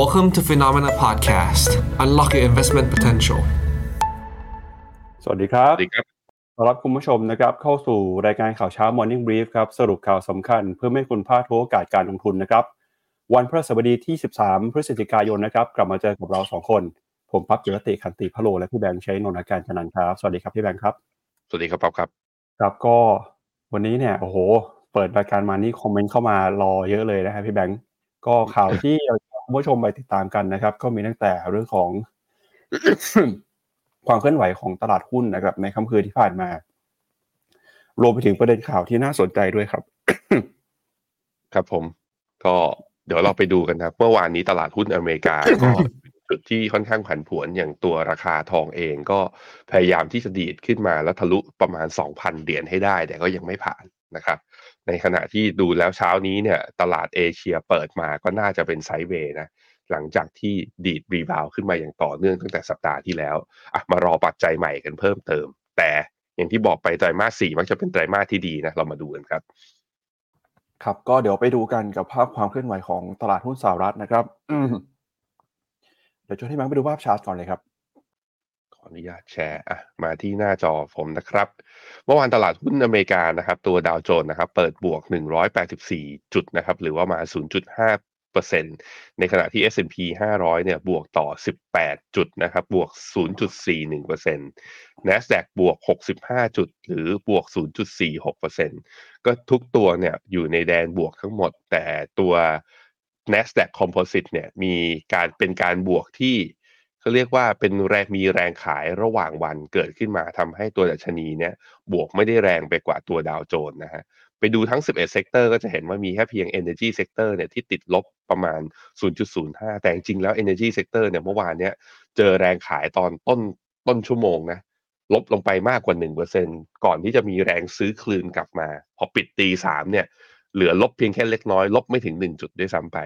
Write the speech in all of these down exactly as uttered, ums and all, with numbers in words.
Welcome to Phenomena Podcast. Unlock your investment potential. สวัสดีครับสวัสดีครับต้อนรับคุณผู้ชมนะครับเข้าสู่รายการข่าวเช้า Morning Brief ครับสรุปข่าวสำคัญเพื่อไม่ให้คุณพลาดโอกาสการลงทุนนะครับวันพฤหัสบดีที่สิบสามพฤศจิกายนนะครับกลับมาเจอกับเราสองคนผมปั๊บจิรติขันติพะโลและพี่แบงค์ชัยนนท์อาการชนันท์ครับสวัสดีครับพี่แบงค์ครับสวัสดีครับป๊อบครับครับก็วันนี้เนี่ยโอ้โหเปิดรายการมานี่คอมเมนต์เข้ามารอเยอะเลยนะครับพี่แบงค์ก็ข่าวที่เราคุณผู้ชมไปติดตามกันนะครับก็มีตั้งแต่เรื่องของ ความเคลื่อนไหวของตลาดหุ้นนะครับในค่ำคืนที่ผ่านมารวมไปถึงประเด็นข่าวที่น่าสนใจด้วยครับ ครับผมก็เดี๋ยวเราไปดูกันครับเมื่อวานนี้ตลาดหุ้นอเมริกาก็ จุดที่ค่อนข้างผันผวนอย่างตัวราคาทองเองก็พยายามที่จะดีดขึ้นมาแล้วทะลุประมาณ สองพัน เหรียญให้ได้แต่ก็ยังไม่ผ่านนะครับในขณะที่ดูแล้วเช้านี้เนี่ยตลาดเอเชียเปิดมาก็น่าจะเป็นไซด์เวย์นะหลังจากที่ดีดรีบาวด์ขึ้นมาอย่างต่อเนื่องตั้งแต่สัปดาห์ที่แล้วอ่ะมารอปัจจัยใหม่กันเพิ่มเติมแต่อย่างที่บอกไปไตรมาสสี่มักจะเป็นไตรมาสที่ดีนะเรามาดูกันครับครับก็เดี๋ยวไปดูกันกับภาพความเคลื่อนไหวของตลาดหุ้นสหรัฐนะครับ เดี๋ยวชวนให้มังไปดูภาพชาร์ตก่อนเลยครับขออนุญาตแชร์อ่ะมาที่หน้าจอผมนะครับเมื่อวานตลาดหุ้นอเมริกานะครับตัวดาวโจนส์นะครับเปิดบวกหนึ่งร้อยแปดสิบสี่จุดนะครับหรือว่ามา ศูนย์จุดห้าเปอร์เซ็นต์ ในขณะที่ เอส แอนด์ พี ห้าร้อยเนี่ยบวกต่อสิบแปดจุดนะครับบวก ศูนย์จุดสี่หนึ่งเปอร์เซ็นต์ Nasdaq บวกหกสิบห้าจุดหรือบวก ศูนย์จุดสี่หกเปอร์เซ็นต์ ก็ทุกตัวเนี่ยอยู่ในแดนบวกทั้งหมดแต่ตัว Nasdaq Composite เนี่ยมีการเป็นการบวกที่เขาเรียกว่าเป็นแรงมีแรงขายระหว่างวันเกิดขึ้นมาทำให้ตัวดัชนีเนี่ยบวกไม่ได้แรงไปกว่าตัวดาวโจนส์นะฮะไปดูทั้งสิบเอ็ดเซกเตอร์ก็จะเห็นว่ามีแค่เพียง Energy Sector เนี่ยที่ติดลบประมาณ ศูนย์จุดศูนย์ห้า แต่จริงๆแล้ว Energy Sector เนี่ยเมื่อวานเนี่ยเจอแรงขายตอนต้นต้นชั่วโมงนะลบลงไปมากกว่า หนึ่งเปอร์เซ็นต์ ก่อนที่จะมีแรงซื้อคลืนกลับมาพอปิดตีสามเนี่ยเหลือลบเพียงแค่เล็กน้อยลบไม่ถึงหนึ่งจุดด้วยซ้ำไป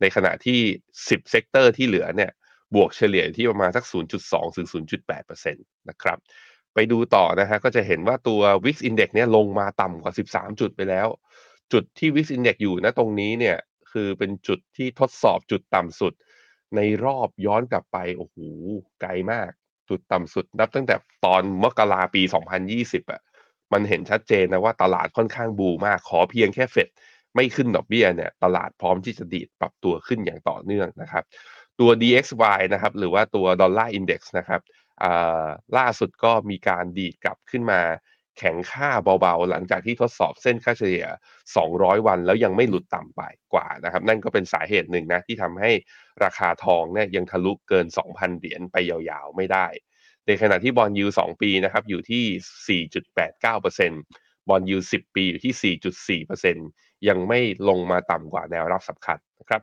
ในขณะที่สิบเซกเตอร์ที่เหลือเนี่ยบวกเฉลี่ยที่ประมาณสัก ศูนย์จุดสอง ถึง ศูนย์จุดแปดเปอร์เซ็นต์ นะครับไปดูต่อนะฮะก็จะเห็นว่าตัว วี ไอ เอ็กซ์ Index เนี่ยลงมาต่ำกว่าสิบสามจุดไปแล้วจุดที่ วี ไอ เอ็กซ์ Index อยู่นะตรงนี้เนี่ยคือเป็นจุดที่ทดสอบจุดต่ำสุดในรอบย้อนกลับไปโอ้โหไกลมากจุดต่ำสุดนับตั้งแต่ตอนมกราปีสองพันยี่สิบอ่ะมันเห็นชัดเจนนะว่าตลาดค่อนข้างบูมมากขอเพียงแค่เฟดไม่ขึ้นดอกเบี้ยเนี่ยตลาดพร้อมที่จะดีดปรับตัวขึ้นอย่างต่อเนื่องนะครับตัว ดี เอ็กซ์ วาย นะครับหรือว่าตัว Dollar Index นะครับล่าสุดก็มีการดีดกลับขึ้นมาแข็งค่าเบาๆหลังจากที่ทดสอบเส้นค่าเฉลี่ยสองร้อยวันแล้วยังไม่หลุดต่ำไปกว่านะครับนั่นก็เป็นสาเหตุหนึ่งนะที่ทำให้ราคาทองเนี่ยยังทะลุเกิน สองพัน เหรียญไปยาวๆไม่ได้ในขณะที่บอนด์ยิลด์สองปีนะครับอยู่ที่ สี่จุดแปดเก้าเปอร์เซ็นต์ บอนด์ยิลด์สิบปีอยู่ที่ สี่จุดสี่เปอร์เซ็นต์ ยังไม่ลงมาต่ำกว่าแนวรับสำคัญนะครับ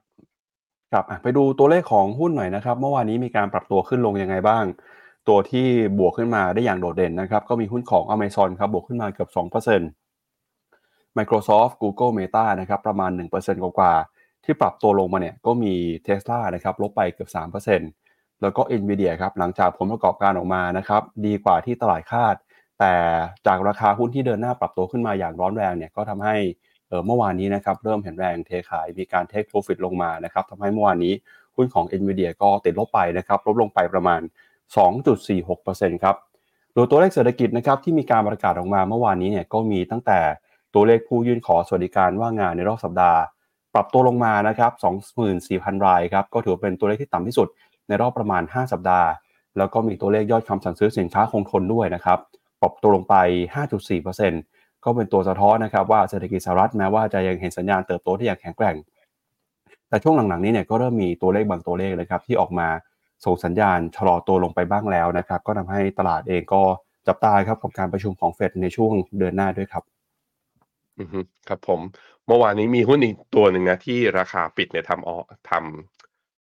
ครับไปดูตัวเลขของหุ้นหน่อยนะครับเมื่อวานนี้มีการปรับตัวขึ้นลงยังไงบ้างตัวที่บวกขึ้นมาได้อย่างโดดเด่นนะครับก็มีหุ้นของ Amazon ครับบวกขึ้นมาเกือบ สองเปอร์เซ็นต์ Microsoft Google Meta นะครับประมาณ หนึ่งเปอร์เซ็นต์ กว่าๆที่ปรับตัวลงมาเนี่ยก็มี Tesla นะครับลบไปเกือบ สามเปอร์เซ็นต์ แล้วก็ Nvidia ครับหลังจากผลประกอบการออกมานะครับดีกว่าที่ตลาดคาดแต่จากราคาหุ้นที่เดินหน้าปรับตัวขึ้นมาอย่างร้อนแรงเนี่ยก็ทำให้เมื่อวานนี้นะครับเริ่มเห็นแรงเทขายมีการเทคโปรฟิตลงมานะครับทำให้เมื่อวานนี้หุ้นของ Nvidia ก็ติดลบไปนะครับลบลงไปประมาณ สองจุดสี่หกเปอร์เซ็นต์ ครับโดยตัวเลขเศรษฐกิจนะครับที่มีการประกาศออกมาเมื่อวานนี้เนี่ยก็มีตั้งแต่ตัวเลขผู้ยื่นขอสวัสดิการว่างงานในรอบสัปดาห์ปรับตัวลงมานะครับ สองหมื่นสี่พัน รายครับก็ถือเป็นตัวเลขที่ต่ำที่สุดในรอบประมาณห้าสัปดาห์แล้วก็มีตัวเลขยอดคำสั่งซื้อสินค้าคงทนด้วยนะครับปรับตัวลงไป ห้าจุดสี่เปอร์เซ็นต์ก็เป็นตัวสะท้อนนะครับว่าเศรษฐกิจสหรัฐแม้ว่าจะยังเห็นสัญญาณเติบโตที่อย่างแข็งแกร่งแต่ช่วงหลังๆนี้เนี่ยก็เริ่มมีตัวเลขบางตัวเลขนะครับที่ออกมาส่งสัญญาณชะลอตัวลงไปบ้างแล้วนะครับก็ทำให้ตลาดเองก็จับตาครับกับการประชุมของเฟดในช่วงเดือนหน้าด้วยครับอือฮึครับผมเมื่อวานนี้มีหุ้นอีกตัวหนึ่งนะที่ราคาปิดเนี่ยทำอ๋อทำ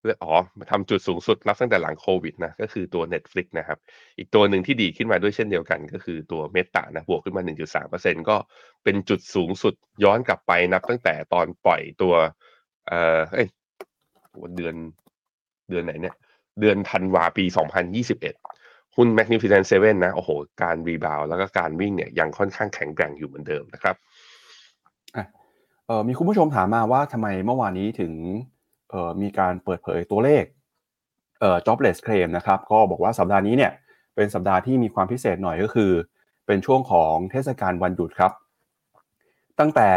เรียกอ๋อทำจุดสูงสุดนับตั้งแต่หลังโควิดนะก็คือตัว Netflix นะครับอีกตัวหนึ่งที่ดีขึ้นมาด้วยเช่นเดียวกันก็คือตัว Meta นะบวกขึ้นมา หนึ่งจุดสามเปอร์เซ็นต์ ก็เป็นจุดสูงสุดย้อนกลับไปนับตั้งแต่ตอนปล่อยตัวเอ่อเอ้ยเดือนเดือนไหนเนี่ยเดือนธันวาปี สองพันยี่สิบเอ็ดหุ้น Magnificent เซเว่น นะโอ้โหการรีบาวด์แล้วก็การวิ่งเนี่ยยังค่อนข้างแข็งแกร่งอยู่เหมือนเดิมนะครับอ่ะเอ่อมีคุณผู้ชมถามมาว่าทำไมเมื่อวานนี้ถึง มีการเปิดเผยตัวเลขเอ่อ jobless claim นะครับก็บอกว่าสัปดาห์นี้เนี่ยเป็นสัปดาห์ที่มีความพิเศษหน่อยก็คือเป็นช่วงของเทศกาลวันหยุดครับตั้งแต่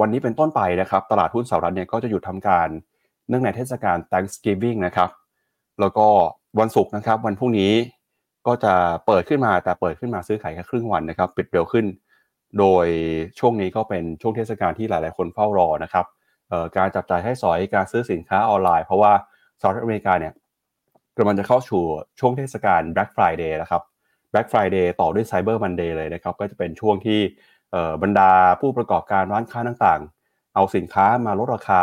วันนี้เป็นต้นไปนะครับตลาดหุ้นสหรัฐเนี่ยก็จะหยุดทำการเนื่องในเทศกาล Thanksgiving นะครับแล้วก็วันศุกร์นะครับวันพรุ่งนี้ก็จะเปิดขึ้นมาแต่เปิดขึ้นมาซื้อขายแค่ครึ่งวันนะครับปิดเร็วขึ้นโดยช่วงนี้ก็เป็นช่วงเทศกาลที่หลายๆคนเฝ้ารอนะครับการจับจ่ายใช้สอยการซื้อสินค้าออนไลน์เพราะว่าสหรัฐอเมริกาเนี่ยกำลังจะเข้าสู่ช่วงเทศกาล Black Friday นะครับ Black Friday ต่อด้วย Cyber Monday เลยนะครับก็จะเป็นช่วงที่บรรดาผู้ประกอบการร้านค้าต่างๆเอาสินค้ามาลดราคา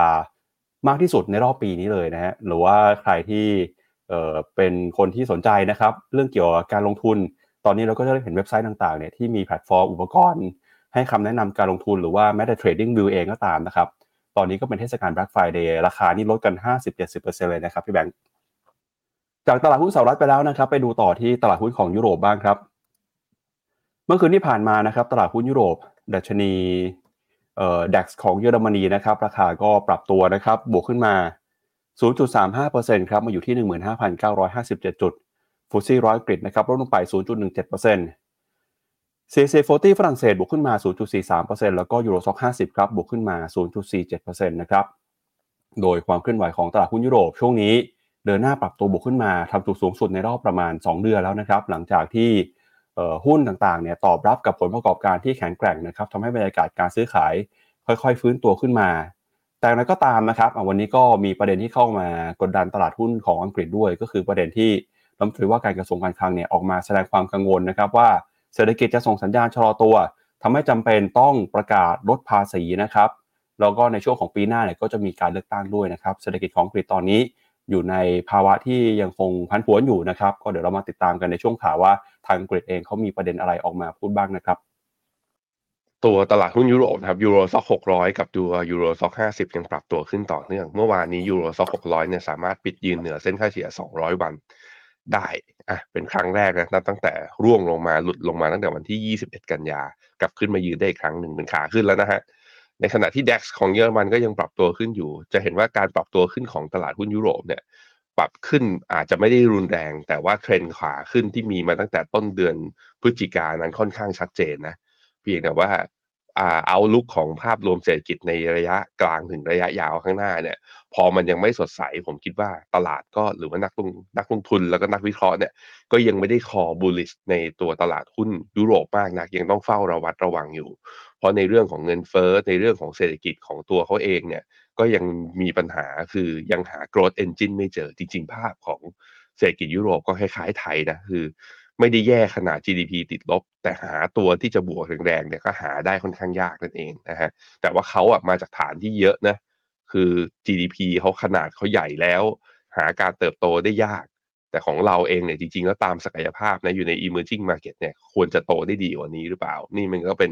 มากที่สุดในรอบปีนี้เลยนะฮะหรือว่าใครที่เอ่อเป็นคนที่สนใจนะครับเรื่องเกี่ยวกับการลงทุนตอนนี้เราก็จะได้เห็นเว็บไซต์ต่างๆเนี่ยที่มีแพลตฟอร์มอุปกรณ์ให้คำแนะนำการลงทุนหรือว่าแม้แต่ Trading View เองก็ตามนะครับตอนนี้ก็เป็นเทศกาล Black Friday ราคานี่ลดกัน ห้าสิบถึงเจ็ดสิบเปอร์เซ็นต์ เลยนะครับพี่แบงค์จากตลาดหุ้นสหรัฐไปแล้วนะครับไปดูต่อที่ตลาดหุ้นของยุโรปบ้างครับเมื่อคืนที่ผ่านมานะครับตลาดหุ้นยุโรปดัชนีเอ่อ ดัค ของเยอรมนีนะครับราคาก็ปรับตัวนะครับบวกขึ้นมา ศูนย์จุดสามห้าเปอร์เซ็นต์ ครับมาอยู่ที่ หนึ่งหมื่นห้าพันเก้าร้อยห้าสิบเจ็ด จุดฟุตซี่ร้อยอังกฤษนะครับลดลงไป ศูนย์จุดหนึ่งเจ็ดเปอร์เซ็นต์ ซี เอส ไอ สี่สิบ ฝรั่งเศสบวกขึ้นมา ศูนย์จุดสี่สามเปอร์เซ็นต์ แล้วก็ Euro Stoxx ห้าสิบ ครับบวกขึ้นมา ศูนย์จุดสี่เจ็ดเปอร์เซ็นต์ นะครับโดยความเคลื่อนไหวของตลาดหุ้นยุโรปช่วงนี้เดินหน้าปรับตัวบวกขึ้นมาทำจุดสูงสุดในรอบประมาณสองเดือนแล้วนะครับหลังจากที่หุ้นต่างๆเนี่ยตอบรับกับผลประกอบการที่แข็งแกร่งนะครับทำให้บรรยากาศการซื้อขายค่อยๆฟื้นตัวขึ้นมาแต่นั้นก็ตามนะครับวันนี้ก็มีประเด็นที่เข้ามากดดันตลาดหุ้นของอังกฤษด้วยก็คือประเด็นที่รัฐมนตรีว่าการกระทรวงการคลังเนี่ยออกมาแสดงความกังวลนะครับว่าเศรษฐกิจจะส่งสัญญาณชะลอตัวทำให้จำเป็นต้องประกาศลดภาษีนะครับแล้วก็ในช่วงของปีหน้าเนี่ยก็จะมีการเลือกตั้งด้วยนะครับเศรษฐกิจของอังกฤษตอนนี้อยู่ในภาวะที่ยังคงผันผวนอยู่นะครับก็เดี๋ยวเรามาติดตามกันในช่วงข่าวว่าทางอังกฤษเองเขามีประเด็นอะไรออกมาพูดบ้างนะครับตัวตลาดหุ้นยุโรปนะครับยูโรซ็อกหกร้อยกับตัวยูโรซ็อกห้าสิบยังปรับตัวขึ้นต่อเนื่องเมื่อวานนี้ยูโรซ็อกหกร้อยเนี่ยสามารถปิดยืนเหนือเส้นค่าเฉลี่ยสองร้อยวันได้อ่ะเป็นครั้งแรกนะนับตั้งแต่ร่วงลงมาหลุดลงมาตั้งแต่วันที่ยี่สิบเอ็ดกันยากลับขึ้นมายืนได้อีกครั้งหนึ่งเป็นขาขึ้นแล้วนะฮะในขณะที่ ดัค ของเยอรมันก็ยังปรับตัวขึ้นอยู่จะเห็นว่าการปรับตัวขึ้นของตลาดหุ้นยุโรปเนี่ยปรับขึ้นอาจจะไม่ได้รุนแรงแต่ว่าเทรนด์ขาขึ้นที่มีมาตั้งแต่ต้นเดือนพฤศจิกายนนั้นค่อนข้างชัดเจนนะเพียงแต่ว่าเอาลุกของภาพรวมเศรษฐกิจในระยะกลางถึงระยะยาวข้างหน้าเนี่ยพอมันยังไม่สดใสผมคิดว่าตลาดก็หรือว่านักลงนักลงทุนแล้วก็นักวิเคราะห์เนี่ยก็ยังไม่ได้คอบูลลิชในตัวตลาดหุ้นยุโรปมากนักยังต้องเฝ้าระวัดระวังอยู่เพราะในเรื่องของเงินเฟ้อในเรื่องของเศรษฐกิจของตัวเขาเองเนี่ยก็ยังมีปัญหาคือยังหา growth engine ไม่เจอจริงๆภาพของเศรษฐกิจยุโรปก็คล้ายๆไทยนะคือไม่ได้แย่ขนาด จี ดี พี ติดลบแต่หาตัวที่จะบวกแรงๆเนี่ยก็หาได้ค่อนข้างยากนั่นเองนะฮะแต่ว่าเขาอ่ะมาจากฐานที่เยอะนะคือ จี ดี พี เขาขนาดเขาใหญ่แล้วหาการเติบโตได้ยากแต่ของเราเองเนี่ยจริงๆแล้วตามศักยภาพนะอยู่ใน emerging market เนี่ยควรจะโตได้ดีกว่านี้หรือเปล่านี่มันก็เป็น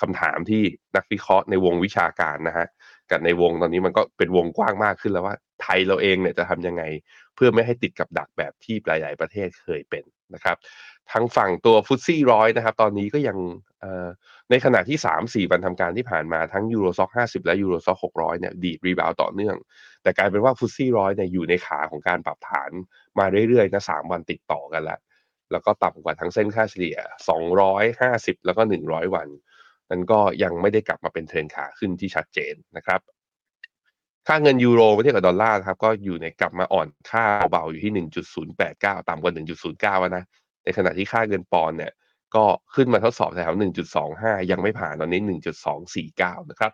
คำถามที่นักวิเคราะห์ในวงวิชาการนะฮะกับในวงตอนนี้มันก็เป็นวงกว้างมากขึ้นแล้วว่าไทยเราเองเนี่ยจะทำยังไงเพื่อไม่ให้ติดกับดักแบบที่หลายๆประเทศเคยเป็นนะครับทางฝั่งตัวฟุตซี่ร้อยนะครับตอนนี้ก็ยังในขณะที่ สามถึงสี่ วันทำการที่ผ่านมาทั้งยูโรซ็อกห้าสิบและยูโรซ็อกหกร้อยเนี่ยดีดรีบาวต่อเนื่องแต่กลายเป็นว่าฟุตซี่ร้อยเนี่ยอยู่ในขาของการปรับฐานมาเรื่อยๆนะสามวันติดต่อกันแล้วแล้วก็ต่ำกว่าทั้งเส้นค่าเฉลี่ยสองร้อยห้าสิบแล้วก็หนึ่งร้อยวันนั้นก็ยังไม่ได้กลับมาเป็นเทรนขาขึ้นที่ชัดเจนนะครับค่าเงินยูโรเมื่อเทียบกับดอลลาร์ครับก็อยู่ในกลับมาอ่อนค่าเบาๆอยู่ที่ หนึ่งจุดศูนย์แปดเก้า ต่ำกว่า หนึ่งจุดศูนย์เก้า นะในขณะที่ค่าเงินปอนด์เนี่ยก็ขึ้นมาทดสอบแถว หนึ่งจุดสองห้า ยังไม่ผ่านตอนนี้ หนึ่งจุดสองสี่เก้า นะครับ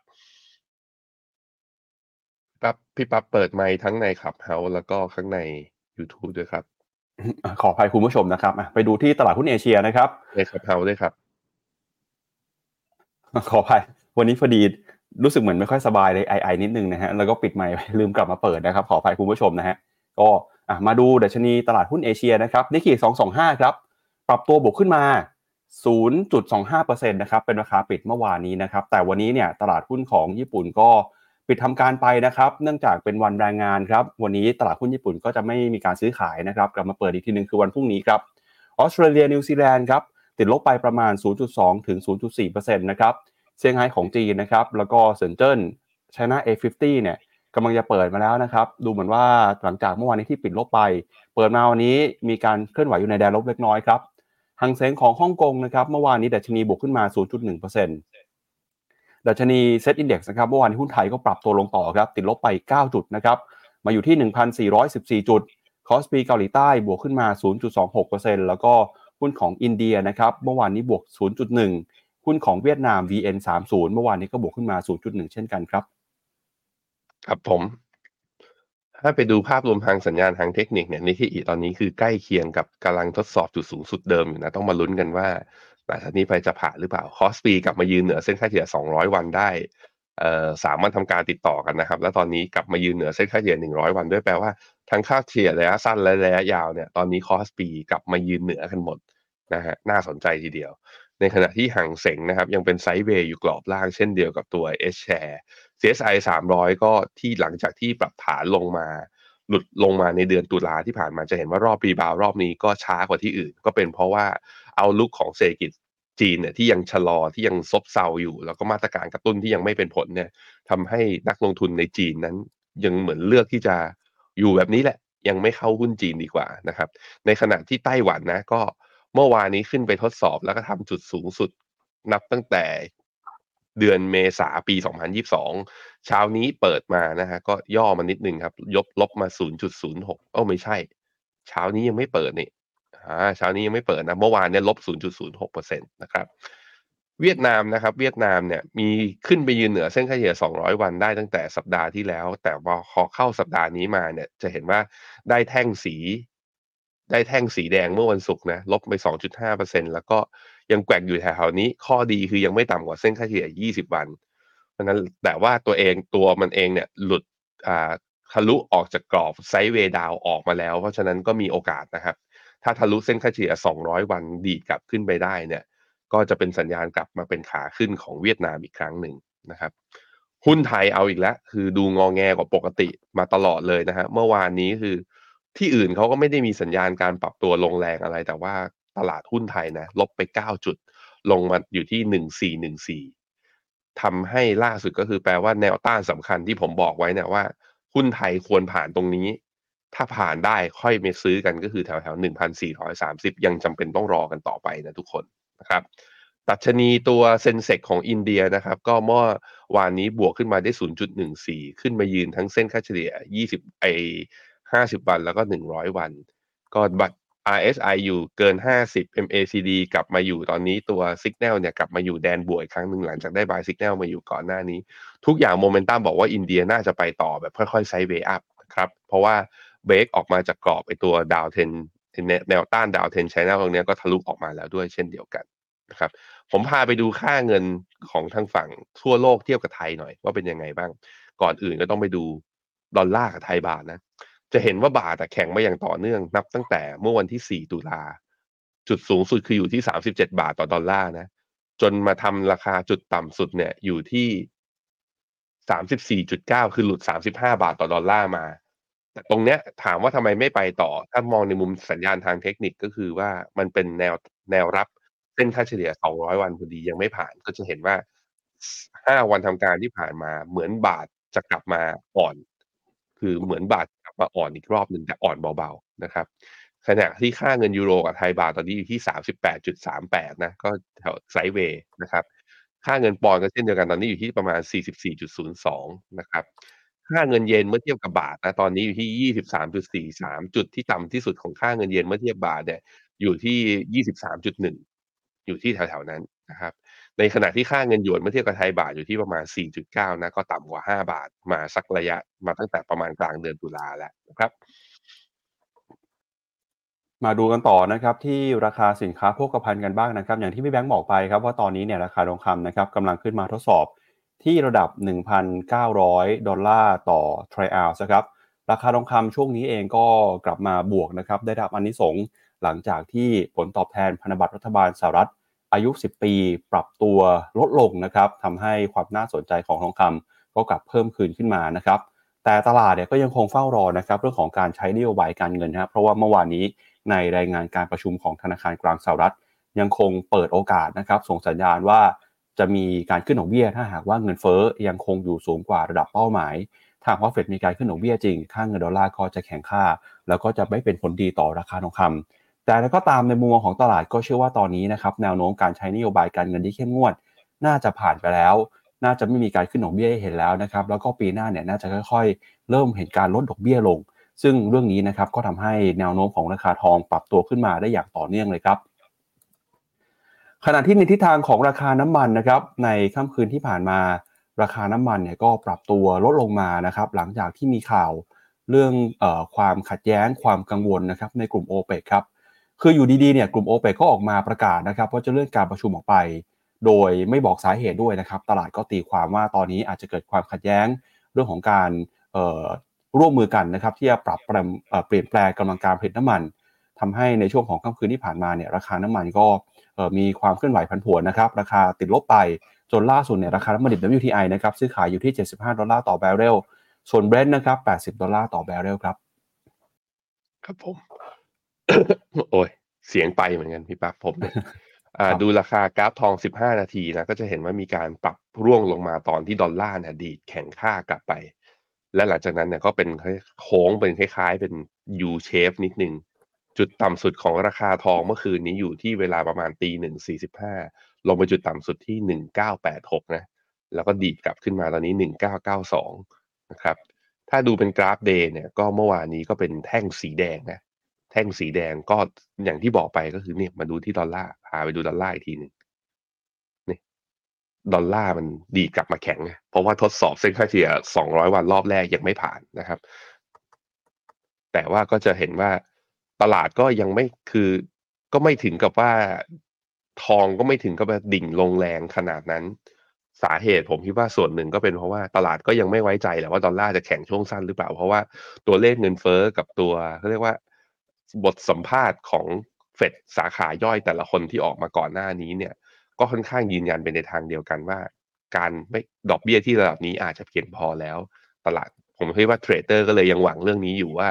ครับพี่ปั๊บเปิดไมค์ทั้งในClubhouseแล้วก็ข้างใน YouTube ด้วยครับขออภัยคุณผู้ชมนะครับไปดูที่ตลาดหุ้นเอเชียนะครับในClubhouseด้วยครับขออภัยวันนี้พอดีรู้สึกเหมือนไม่ค่อยสบายเลยไอไอนิดนึงนะฮะแล้วก็ปิดไมค์ลืมกลับมาเปิดนะครับขออภัยคุณผู้ชมนะฮะก็มาดูดัชนีตลาดหุ้นเอเชียนะครับนิกเก้ สองสองห้าครับปรับตัวบวกขึ้นมา ศูนย์จุดสองห้าเปอร์เซ็นต์ นะครับเป็นราคาปิดเมื่อวานนี้นะครับแต่วันนี้เนี่ยตลาดหุ้นของญี่ปุ่นก็ปิดทำการไปนะครับเนื่องจากเป็นวันแรงงานครับวันนี้ตลาดหุ้นญี่ปุ่นก็จะไม่มีการซื้อขายนะครับกลับมาเปิดอีกทีนึงคือวันพรุ่งนี้ครับออสเตรเลียนิวซีแลนด์ครับติดลบไปประมาณ ศูนย์จุดสองถึงศูนย์จุดสี่เปอร์เซ็นต์ นะครับเซี่ยงไฮ้ของจีนนะครับแล้วก็เซินเจิ้น China เอ ห้าสิบ เนี่ย กำลังจะเปิดมาแล้วนะครับดูเหมือนว่าหลังจากเมื่อวานนี้ที่ปิดลบไปเปิดมาวันนี้มีการเคลื่อนไหวอยู่ในแดนลบเล็กน้อยครับหังเซ็งของฮ่องกงนะครับเมื่อวานนี้ดัชนีบวกขึ้นมา ศูนย์จุดหนึ่งเปอร์เซ็นต์ ดัชนี เซ็ต Index นะครับเมื่อวานนี้หุ้นไทยก็ปรับตัวลงต่อครับติดลบไปเก้าจุดนะครับมาอยู่ที่ หนึ่งพันสี่ร้อยสิบสี่ จุดคอสปีเกาหลีใต้บวกขึ้นมา ศูนย์จุดสองหกเปอร์เซ็นต์ แล้วก็หุ้นของอินเดียนะครับเมื่อวานนี้บวก ศูนย์จุดหนึ่ง หุ้นของเวียดนาม วี เอ็น สามสิบ เมื่อวานนี้ก็บวกขึ้นมา ศูนย์จุดหนึ่ง เช่นกันครับครับผมถ้าไปดูภาพรวมทางสัญญาณทางเทคนิคเนี่ยนิเคอิตอนนี้คือใกล้เคียงกับกำลังทดสอบจุดสูงสุดเดิมอยู่นะต้องมาลุ้นกันว่าหลังจากนี้ไปจะผ่านหรือเปล่าคอสปีกลับมายืนเหนือเส้นค่าเฉลี่ยสองร้อยวันได้เอ่อสามวันทำการติดต่อกันนะครับแล้วตอนนี้กลับมายืนเหนือเส้นค่าเฉลี่ยหนึ่งร้อยวันด้วยแปลว่าทั้งค่าเฉลี่ยระยะสั้นและระยะยาวเนี่ยตอนนี้คอสปีกลับมายืนเหนือกันหมดนะฮะน่าสนใจทีเดียวในขณะที่ห่างเส็งนะครับยังเป็นไซด์เวย์อยู่กรอบล่างเช่นเดียวกับตัว S share ซี เอส ไอ สามร้อยก็ที่หลังจากที่ปรับฐานลงมาหลุดลงมาในเดือนตุลาที่ผ่านมาจะเห็นว่ารอบรีบาวรอบนี้ก็ช้ากว่าที่อื่นก็เป็นเพราะว่าเอาลุกของเศรษฐกิจจีนเนี่ยที่ยังชะลอที่ยังซบเซาอยู่แล้วก็มาตรการกระตุ้นที่ยังไม่เป็นผลเนี่ยทำให้นักลงทุนในจีนนั้นยังเหมือนเลือกที่จะอยู่แบบนี้แหละยังไม่เข้าหุ้นจีนดีกว่านะครับในขณะที่ไต้หวันนะก็เมื่อวานนี้ขึ้นไปทดสอบแล้วก็ทำจุดสูงสุดนับตั้งแต่เดือนเมษาปี สองพันยี่สิบสอง เช้านี้เปิดมานะฮะก็ย่อมานิดนึงครับยบลบมา ศูนย์จุดศูนย์หก เอ้าไม่ใช่เช้านี้ยังไม่เปิดนี่อ่าเช้านี้ยังไม่เปิดนะเมื่อวานเนี่ยลบ ศูนย์จุดศูนย์หกเปอร์เซ็นต์ นะครับเวียดนามนะครับเวียดนามเนี่ยมีขึ้นไปยืนเหนือเส้นค่าเฉลี่ยสองร้อยวันได้ตั้งแต่สัปดาห์ที่แล้วแต่พอเข้าสัปดาห์นี้มาเนี่ยจะเห็นว่าได้แท่งสีได้แท่งสีแดงเมื่อวันศุกร์นะลบไป สองจุดห้าเปอร์เซ็นต์ แล้วก็ยังแกว่งอยู่แถวๆนี้ข้อดีคือยังไม่ต่ำกว่าเส้นค่าเฉลี่ยยี่สิบวันเพราะนั้นแต่ว่าตัวเองตัวมันเองเนี่ยหลุดอ่าทะลุออกจากกรอบไซด์เวย์ดาวออกมาแล้วเพราะฉะนั้นก็มีโอกาสนะครับถ้าทะลุเส้นค่าเฉลี่ยสองร้อยวันดีดกลับขึ้นไปได้เนี่ยก็จะเป็นสัญญาณกลับมาเป็นขาขึ้นของเวียดนามอีกครั้งหนึ่งนะครับหุ้นไทยเอาอีกแล้วคือดูงอแงกว่าปกติมาตลอดเลยนะฮะเมื่อวานนี้คือที่อื่นเขาก็ไม่ได้มีสัญญาณการปรับตัวลงแรงอะไรแต่ว่าตลาดหุ้นไทยนะลบไปเก้าจุดลงมาอยู่ที่หนึ่งพันสี่ร้อยสิบสี่ทำให้ล่าสุดก็คือแปลว่าแนวต้านสำคัญที่ผมบอกไว้เนี่ยว่าหุ้นไทยควรผ่านตรงนี้ถ้าผ่านได้ค่อยไปซื้อกันก็คือแถวๆ หนึ่งพันสี่ร้อยสามสิบ ยังจำเป็นต้องรอกันต่อไปนะทุกคนนะครับดัชนีตัวเซ็นเซกของอินเดียนะครับก็เมื่อวานนี้บวกขึ้นมาได้ ศูนย์จุดหนึ่งสี่ ขึ้นมายืนทั้งเส้นค่าเฉลี่ยยี่สิบไอห้าสิบวันแล้วก็หนึ่งร้อยวันก็บัตร อาร์ เอส ไอ อยู่เกินห้าสิบ เอ็ม เอ ซี ดี กลับมาอยู่ตอนนี้ตัว Signal เนี่ยกลับมาอยู่แดนบวกอีกครั้งหนึ่งหลังจากได้ Buy Signal มาอยู่ก่อนหน้านี้ทุกอย่างโมเมนตัมบอกว่าอินเดียน่าจะไปต่อแบบค่อยๆไซด์เวย์อัพครับเพราะว่าเบรกออกมาจากกรอบไอ้ตัวดาวเทนแนวต้านดาวเทน Channel ตรงนี้ก็ทะลุออกมาแล้วด้วยเช่นเดียวกันนะครับผมพาไปดูค่าเงินของทางฝั่งทั่วโลกเทียบกับไทยหน่อยว่าเป็นยังไงบ้างก่อนอื่นก็ต้องไปดูดอลลาร์กับไทยบาทนะจะเห็นว่าบาทแข็งมาอย่างต่อเนื่องนับตั้งแต่เมื่อวันที่สี่ตุลาจุดสูงสุดคืออยู่ที่สามสิบเจ็ดบาทต่อดอลลาร์นะจนมาทำราคาจุดต่ำสุดเนี่ยอยู่ที่ สามสิบสี่จุดเก้า คือหลุดสามสิบห้าบาทต่อดอลลาร์มาแต่ตรงเนี้ยถามว่าทำไมไม่ไปต่อถ้ามองในมุมสัญญาณทางเทคนิคก็คือว่ามันเป็นแนวแนวรับเส้นค่าเฉลี่ยสองร้อยวันพอดียังไม่ผ่านก็จะเห็นว่าห้าวันทำการที่ผ่านมาเหมือนบาทจะกลับมาอ่อนคือเหมือนบาทกลับมาอ่อนอีกรอบนึงแต่อ่อนเบาๆนะครับขณะที่ค่าเงินยูโรกับไทยบาทตอนนี้อยู่ที่ สามสิบแปดจุดสามแปด นะก็แถวไซด์เวย์นะครับค่าเงินปอนด์ก็เช่นเดียวกันตอนนี้อยู่ที่ประมาณ สี่สิบสี่จุดศูนย์สอง นะครับค่าเงินเยนเมื่อเทียบกับบาทนะตอนนี้อยู่ที่ ยี่สิบสามจุดสี่สาม จุดที่ต่ำที่สุดของค่าเงินเยนเมื่อเทียบบาทเนี่ยอยู่ที่ ยี่สิบสามจุดหนึ่ง อยู่ที่แถวๆนั้นนะครับในขณะที่ค่าเงินหยวนเมื่อเทียบกับไทยบาทอยู่ที่ประมาณ สี่จุดเก้า นะก็ต่ำกว่าห้าบาทมาสักระยะมาตั้งแต่ประมาณกลางเดือนตุลาแล้วนะครับมาดูกันต่อนะครับที่ราคาสินค้าโภคภัณฑ์กันบ้างนะครับอย่างที่พี่แบงค์บอกไปครับว่าตอนนี้เนี่ยราคาทองคำนะครับกำลังขึ้นมาทดสอบที่ระดับ หนึ่งพันเก้าร้อย ดอลลาร์ต่อทรัลล์ออนซ์ครับราคาทองคำช่วงนี้เองก็กลับมาบวกนะครับได้รับอานิสงส์หลังจากที่ผลตอบแทนพันธบัตรรัฐบาลสหรัฐอายุสิบปีปรับตัวลดลงนะครับทำให้ความน่าสนใจของทองคำก็กลับเพิ่มขึ้นขึ้นมานะครับแต่ตลาดเนี่ยก็ยังคงเฝ้ารอนะครับเรื่องของการใช้นโยบายการเงินนะครับเพราะว่าเมื่อวานนี้ในรายงานการประชุมของธนาคารกลางสหรัฐยังคงเปิดโอกาสนะครับส่งสัญญาณว่าจะมีการขึ้นดอกเบี้ยถ้าหากว่าเงินเฟ้อยังคงอยู่สูงกว่าระดับเป้าหมาย ถ้าหากว่าเฟดมีการขึ้นดอกเบี้ยจริงค่าเงินดอลลาร์ก็จะแข็งค่าแล้วก็จะไม่เป็นผลดีต่อราคาทองคำแต่แล้วก็ตามในมุมมองของตลาดก็เชื่อว่าตอนนี้นะครับแนวโน้มการใช้นโยบายการเงินที่เข้มงวดน่าจะผ่านไปแล้วน่าจะไม่มีการขึ้นดอกเบี้ยให้เห็นแล้วนะครับแล้วก็ปีหน้าเนี่ยน่าจะค่อยๆเริ่มเห็นการลดดอกเบี้ยลงซึ่งเรื่องนี้นะครับก็ทำให้แนวโน้มของราคาทองปรับตัวขึ้นมาได้อย่างต่อเนื่องเลยครับขณะที่ในทิศทางของราคาน้ำมันนะครับในค่ำคืนที่ผ่านมาราคาน้ำมันเนี่ยก็ปรับตัวลดลงมานะครับหลังจากที่มีข่าวเรื่องเอ่อความขัดแย้งความกังวลนะครับในกลุ่ม โอเปก ครับคืออยู่ดีๆเนี่ยกลุ่ม โอเปก ก็ออกมาประกาศนะครับว่าจะเลื่อนการประชุมออกไปโดยไม่บอกสาเหตุด้วยนะครับตลาดก็ตีความว่าตอนนี้อาจจะเกิดความขัดแย้งเรื่องของการเอ่อร่วมมือกันนะครับที่จะปรับเปลี่ยนแปลงกำลังการผลิตน้ำมันทำให้ในช่วงของค่ำคืนที่ผ่านมาเนี่ยราคาน้ำมันก็มีความเคลื่อนไหวผันผวนนะครับราคาติดลบไปจนล่าสุดเนี่ยราคาน้ำมันดิบ ดับเบิลยู ที ไอ นะครับซื้อขายอยู่ที่เจ็ดสิบห้าดอลลาร์ต่อแบเรลส่วน Brent นะครับแปดสิบดอลลาร์ต่อแบเรลครับครับผม โอ้ยเสียงไปเหมือนกันพี่ปั๊บผม อ่าดูราคากราฟทองสิบห้านาทีนะก็จะเห็นว่ามีการปรับร่วงลงมาตอนที่ดอลลาร์เนี่ยดีดแข็งค่ากลับไปและหลังจากนั้นเนี่ยก็เป็นโค้งเป็นคล้ายๆเป็น U shape นิดนึงจุดต่ำสุดของราคาทองเมื่อคืนนี้อยู่ที่เวลาประมาณตีหนึ่งสี่สิบห้าลงไปจุดต่ำสุดที่ หนึ่งพันเก้าร้อยแปดสิบหก นะแล้วก็ดีดกลับขึ้นมาตอนนี้ หนึ่งพันเก้าร้อยเก้าสิบสอง นะครับถ้าดูเป็นกราฟเดย์เนี่ยก็เมื่อวานนี้ก็เป็นแท่งสีแดงนะแท่งสีแดงก็อย่างที่บอกไปก็คือเนี่ยมาดูที่ดอลลาร์พาไปดูดอลลาร์อีกทีนึงนี่ดอลลาร์มันดีดกลับมาแข็งนะเพราะว่าทดสอบเส้นค่าเฉลี่ยสองร้อยวันรอบแรกยังไม่ผ่านนะครับแต่ว่าก็จะเห็นว่าตลาดก็ยังไม่คือก็ไม่ถึงกับว่าทองก็ไม่ถึงกับดิ่งลงแรงขนาดนั้นสาเหตุผมคิดว่าส่วนหนึ่งก็เป็นเพราะว่าตลาดก็ยังไม่ไว้ใจแหละว่าดอลลาร์จะแข็งช่วงสั้นหรือเปล่าเพราะว่าตัวเลขเงินเฟ้อกับตัวเขาเรียกว่าบทสัมภาษณ์ของเฟดสาขาย่อยแต่ละคนที่ออกมาก่อนหน้านี้เนี่ยก็ค่อนข้างยืนยันเป็นในทางเดียวกันว่าการไม่ดอกเบี้ยที่ระดับนี้อาจจะเพียงพอแล้วตลาดผมคิดว่าเทรดเดอร์ก็เลยยังหวังเรื่องนี้อยู่ว่า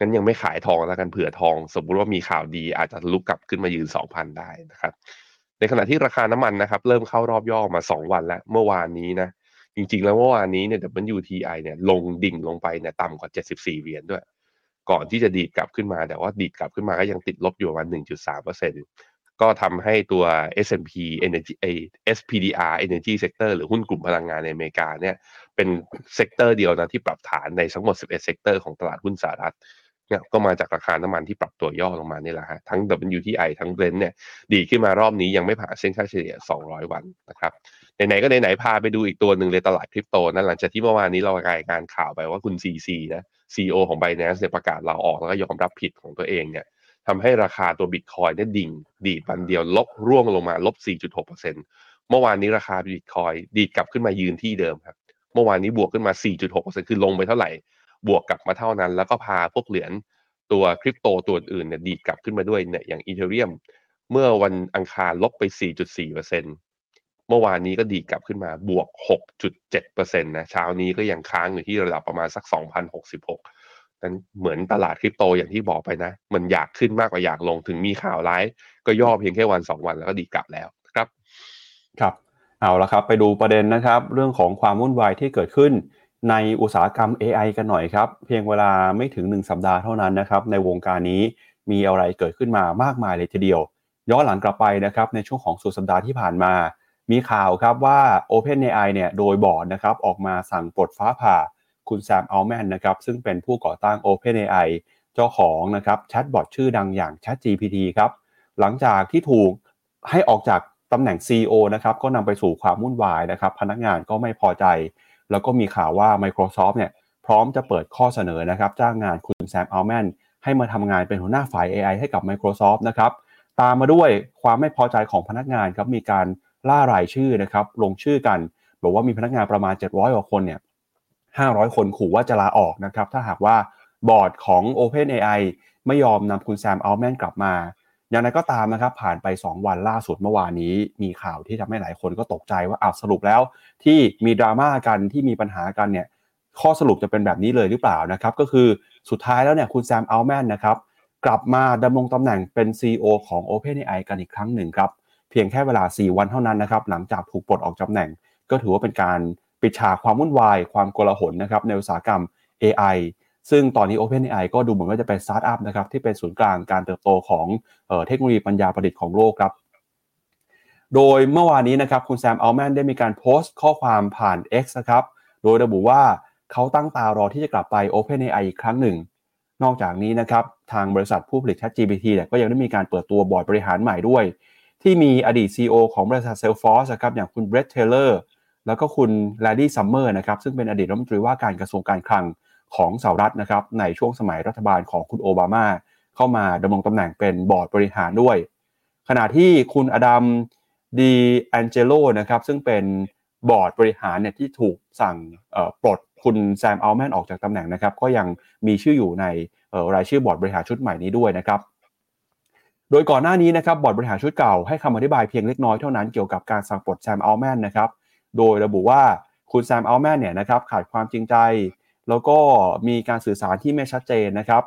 งั้นยังไม่ขายทองแล้วกันเผื่อทองสมมุติว่ามีข่าวดีอาจจะลุกกลับขึ้นมายืน สองพัน ได้นะครับในขณะที่ราคาน้ำมันนะครับเริ่มเข้ารอบย่อมาสองวันแล้วเมื่อวานนี้นะจริงๆแล้วเมื่อวานนี้เนี่ย ดับเบิลยู ที ไอ เนี่ยลงดิ่งลงไปเนี่ยต่ำกว่าเจ็ดสิบสี่เหรียญด้วยก่อนที่จะดีดกลับขึ้นมาแต่ว่าดีดกลับขึ้นมาก็ยังติดลบอยู่ประมาณ หนึ่งจุดสามเปอร์เซ็นต์ ก็ทำให้ตัว เอส แอนด์ พีEnergy เอส พี ดี อาร์ Energy Sector หรือหุ้นกลุ่มพลังงานในอเมริกาเนี่ยเป็นเซกเตอร์เดียวนะที่ปรับฐานในทั้งหมดสิบเอ็ดเซกเตอร์ของตลาดหุ้นสหรัฐเนี่ยก็มาจากราคาน้ำมันที่ปรับตัวย่อลงมานี่แหละฮะทั้ง ดับเบิลยู ที ไอ ทั้ง Brent เนี่ยดีขึ้นมารอบนี้ยังไม่ผ่านเส้นค่าเฉลี่ยสองร้อยวันนะครับไหนๆก็ไหนๆพาไปดูอีกตัวหนึ่งเลยตลาดคริปโตนะหลังจากที่เมื่อวานนี้เรารายงานข่าวไปว่าคุณ ซี ซี นะ ซี อี โอ ของ Binance เนี่ยประกาศลาออกแล้วก็ยอมรับผิดของตัวเองเนี่ยทำให้ราคาตัว Bitcoin เนี่ยดิ่งดีดวันเดียวลบร่วงลงมา ลบสี่จุดหกเปอร์เซ็นต์ เมื่อวานนี้ราคา Bitcoin ดีดกลับขึ้นมายืนที่เดิมครับเมื่อวานนี้บวกขึ้นมา สี่จุดหกเปอร์เซ็นต์ คือลงไปเท่าไหร่บวกกลับมาเท่านั้นแล้วก็พาพวกเหรียญตัวคริปโตตัวอื่นเนี่ยดีดกลับขึ้นมาด้วยเนี่ยอย่างอีเธเรียมเมื่อวันอังคารลบไป สี่จุดสี่เปอร์เซ็นต์ เมื่อวานนี้ก็ดีดกลับขึ้นมาบวก หกจุดเจ็ดเปอร์เซ็นต์ นะเช้านี้ก็ยังค้างอยู่ที่ระดับประมาณสัก สองพันหกสิบหก นั้นเหมือนตลาดคริปโตอย่างที่บอกไปนะมันอยากขึ้นมากกว่าอยากลงถึงมีข่าวร้ายก็ย่อเพียงแค่วันสองวันแล้วก็ดีดกลับแล้วครับครับเอาละครับไปดูประเด็นนะครับเรื่องของความวุ่นวายที่เกิดขึ้นในอุตสาหกรรม เอ ไอ กันหน่อยครับเพียงเวลาไม่ถึงหนึ่งสัปดาห์เท่านั้นนะครับในวงการนี้มีอะไรเกิดขึ้นมามากมายเลยทีเดียวย้อนหลังกลับไปนะครับในช่วงของสุดสัปดาห์ที่ผ่านมามีข่าวครับว่า OpenAI เนี่ยโดยบอร์ดนะครับออกมาสั่งปลดฟ้าผ่าคุณแซม อัลแมนนะครับซึ่งเป็นผู้ก่อตั้ง OpenAI เจ้าของนะครับแชทบอทชื่อดังอย่าง ChatGPT ครับหลังจากที่ถูกให้ออกจากตำแหน่ง ซี อี โอ นะครับก็นำไปสู่ความวุ่นวายนะครับพนักงานก็ไม่พอใจแล้วก็มีข่าวว่า Microsoft เนี่ยพร้อมจะเปิดข้อเสนอนะครับจ้างงานคุณแซม อัลแมนให้มาทำงานเป็นหัวหน้าฝ่าย เอ ไอ ให้กับ Microsoft นะครับตามมาด้วยความไม่พอใจของพนักงานครับมีการล่ารายชื่อนะครับลงชื่อกันบอกว่ามีพนักงานประมาณเจ็ดร้อยกว่าคนเนี่ยห้าร้อยคนขู่ว่าจะลาออกนะครับถ้าหากว่าบอร์ดของ OpenAI ไม่ยอมนำคุณแซม อัลแมนกลับมาอย่างไรก็ตามนะครับผ่านไปสองวันล่าสุดเมื่อวานนี้มีข่าวที่ทำให้หลายคนก็ตกใจว่าอ้าวสรุปแล้วที่มีดราม่ากันที่มีปัญหากันเนี่ยข้อสรุปจะเป็นแบบนี้เลยหรือเปล่านะครับก็คือสุดท้ายแล้วเนี่ยคุณแซม อัลแมนนะครับกลับมาดำรงตำแหน่งเป็น ซี อี โอ ของ OpenAI กันอีกครั้งหนึ่งครับเพียงแค่เวลาสี่วันเท่านั้นนะครับหลังจากถูกปลดออกจากตำแหน่งก็ถือว่าเป็นการ ปิดฉากความวุ่นวายความโกลาหลนะครับในอุตสาหกรรม เอ ไอ ซึ่งตอนนี้ OpenAI ก็ดูเหมือนว่าจะเป็นสตาร์ทอัพนะครับที่เป็นศูนย์กลางการเติบโตของเอ่อเทคโนโลยีปัญญาประดิษฐ์ของโลกครับโดยเมื่อวานนี้นะครับคุณแซมอัลแมนได้มีการโพสต์ข้อความผ่าน X นะครับโดยระบุว่าเขาตั้งตารอที่จะกลับไป OpenAI อีกครั้งหนึ่งนอกจากนี้นะครับทางบริษัทผู้ผลิต ChatGPT เนี่ยก็ยังได้มีการเปิดตัวบอร์ดบริหารใหม่ด้วยที่มีอดีต ซี อี โอ ของบริษัท Salesforce นะครับอย่างคุณ Brent เทเลอร์ แล้วก็คุณแลดี้ ซัมเมอร์นะครับซึ่งเป็นอดีตรัฐมนตรีว่าการกระทรวงการคลังของสหรัฐนะครับในช่วงสมัยรัฐบาลของคุณโอบามาเข้ามาดำรงตำแหน่งเป็นบอร์ดบริหารด้วยขณะที่คุณอดัม ดีแองเจโลนะครับซึ่งเป็นบอร์ดบริหารเนี่ยที่ถูกสั่งปลดคุณแซมอัลแมนออกจากตำแหน่งนะครับก็ยังมีชื่ออยู่ในรายชื่อบอร์ดบริหารชุดใหม่นี้ด้วยนะครับโดยก่อนหน้านี้นะครับบอร์ดบริหารชุดเก่าให้คำอธิบายเพียงเล็กน้อยเท่านั้นเกี่ยวกับการสั่งปลดแซมอัลแมนนะครับโดยระบุว่าคุณแซมอัลแมนเนี่ยนะครับขาดความจริงใจแล้วก็มีการสื่อสารที่ไม่ชัดเจนนะครับ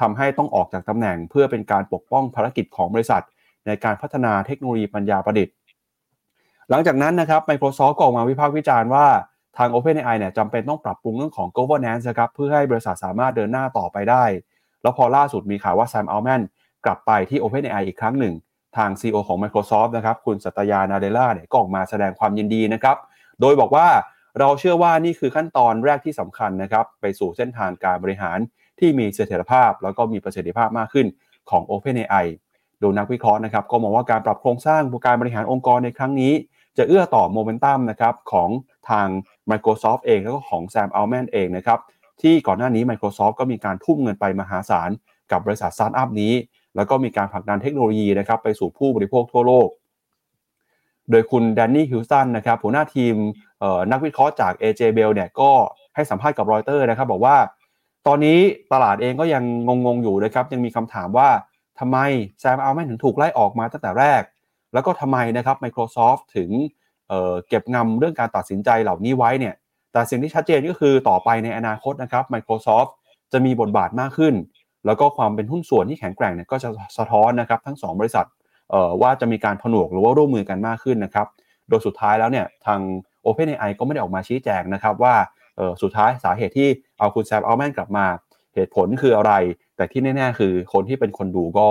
ทำให้ต้องออกจากตำแหน่งเพื่อเป็นการปกป้องภารกิจของบริษัทในการพัฒนาเทคโนโลยีปัญญาประดิษฐ์หลังจากนั้นนะครับ Microsoft ก็ออกมาวิพากษ์วิจารณ์ว่าทาง OpenAI เนี่ยจำเป็นต้องปรับปรุงเรื่องของ Governance นะครับเพื่อให้บริษัทสามารถเดินหน้าต่อไปได้แล้วพอล่าสุดมีข่าวว่า Sam Altman กลับไปที่ OpenAI อีกครั้งหนึ่งทาง ซี อี โอ ของ Microsoft นะครับคุณสัตยา นาเดลล่าเนี่ยก็ออกมาแสดงความยินดีนะครับโดยบอกว่าเราเชื่อว่านี่คือขั้นตอนแรกที่สำคัญนะครับไปสู่เส้นทางการบริหารที่มีเสถียรภาพแล้วก็มีประสิทธิภาพมากขึ้นของ OpenAIโดยนักวิเคราะห์นะครับก็มองว่าการปรับโครงสร้างการบริหารองค์กรในครั้งนี้จะเอื้อต่อโมเมนตัมนะครับของทาง Microsoft เองแล้วก็ของ Sam Altman เองนะครับที่ก่อนหน้านี้ Microsoft ก็มีการทุ่มเงินไปมหาศาลกับบริษัทสตาร์ทอัพนี้แล้วก็มีการผลักดันเทคโนโลยีนะครับไปสู่ผู้บริโภคทั่วโลกโดยคุณแดนนี่ฮิวสตันนะครับหัวหน้าทีมนักวิเคราะห์จาก เอ เจ Bell เนี่ยก็ให้สัมภาษณ์กับรอยเตอร์นะครับบอกว่าตอนนี้ตลาดเองก็ยังงงๆอยู่นะครับยังมีคำถามว่าทำไมแซมอัลแมนถึงถูกไล่ออกมาตั้งแต่แรกแล้วก็ทำไมนะครับ Microsoft ถึง เอ่อ เก็บงำเรื่องการตัดสินใจเหล่านี้ไว้เนี่ยแต่สิ่งที่ชัดเจนก็คือต่อไปในอนาคตนะครับ Microsoft จะมีบทบาทมากขึ้นแล้วก็ความเป็นหุ้นส่วนที่แข็งแกร่งเนี่ยก็จะสะท้อนนะครับทั้งสองบริษัทเอ่อว่าจะมีการผนวกหรือว่าร่วมมือกันมากขึ้นนะครับโดยสุดท้ายแล้วเนี่ยทาง OpenAI ก็ไม่ได้ออกมาชี้แจงนะครับว่าเอ่อสุดท้ายสาเหตุที่เอาคุณแซมอัลแมนกลับมาเหตุผลคืออะไรแต่ที่แน่ๆคือคนที่เป็นคนดูก็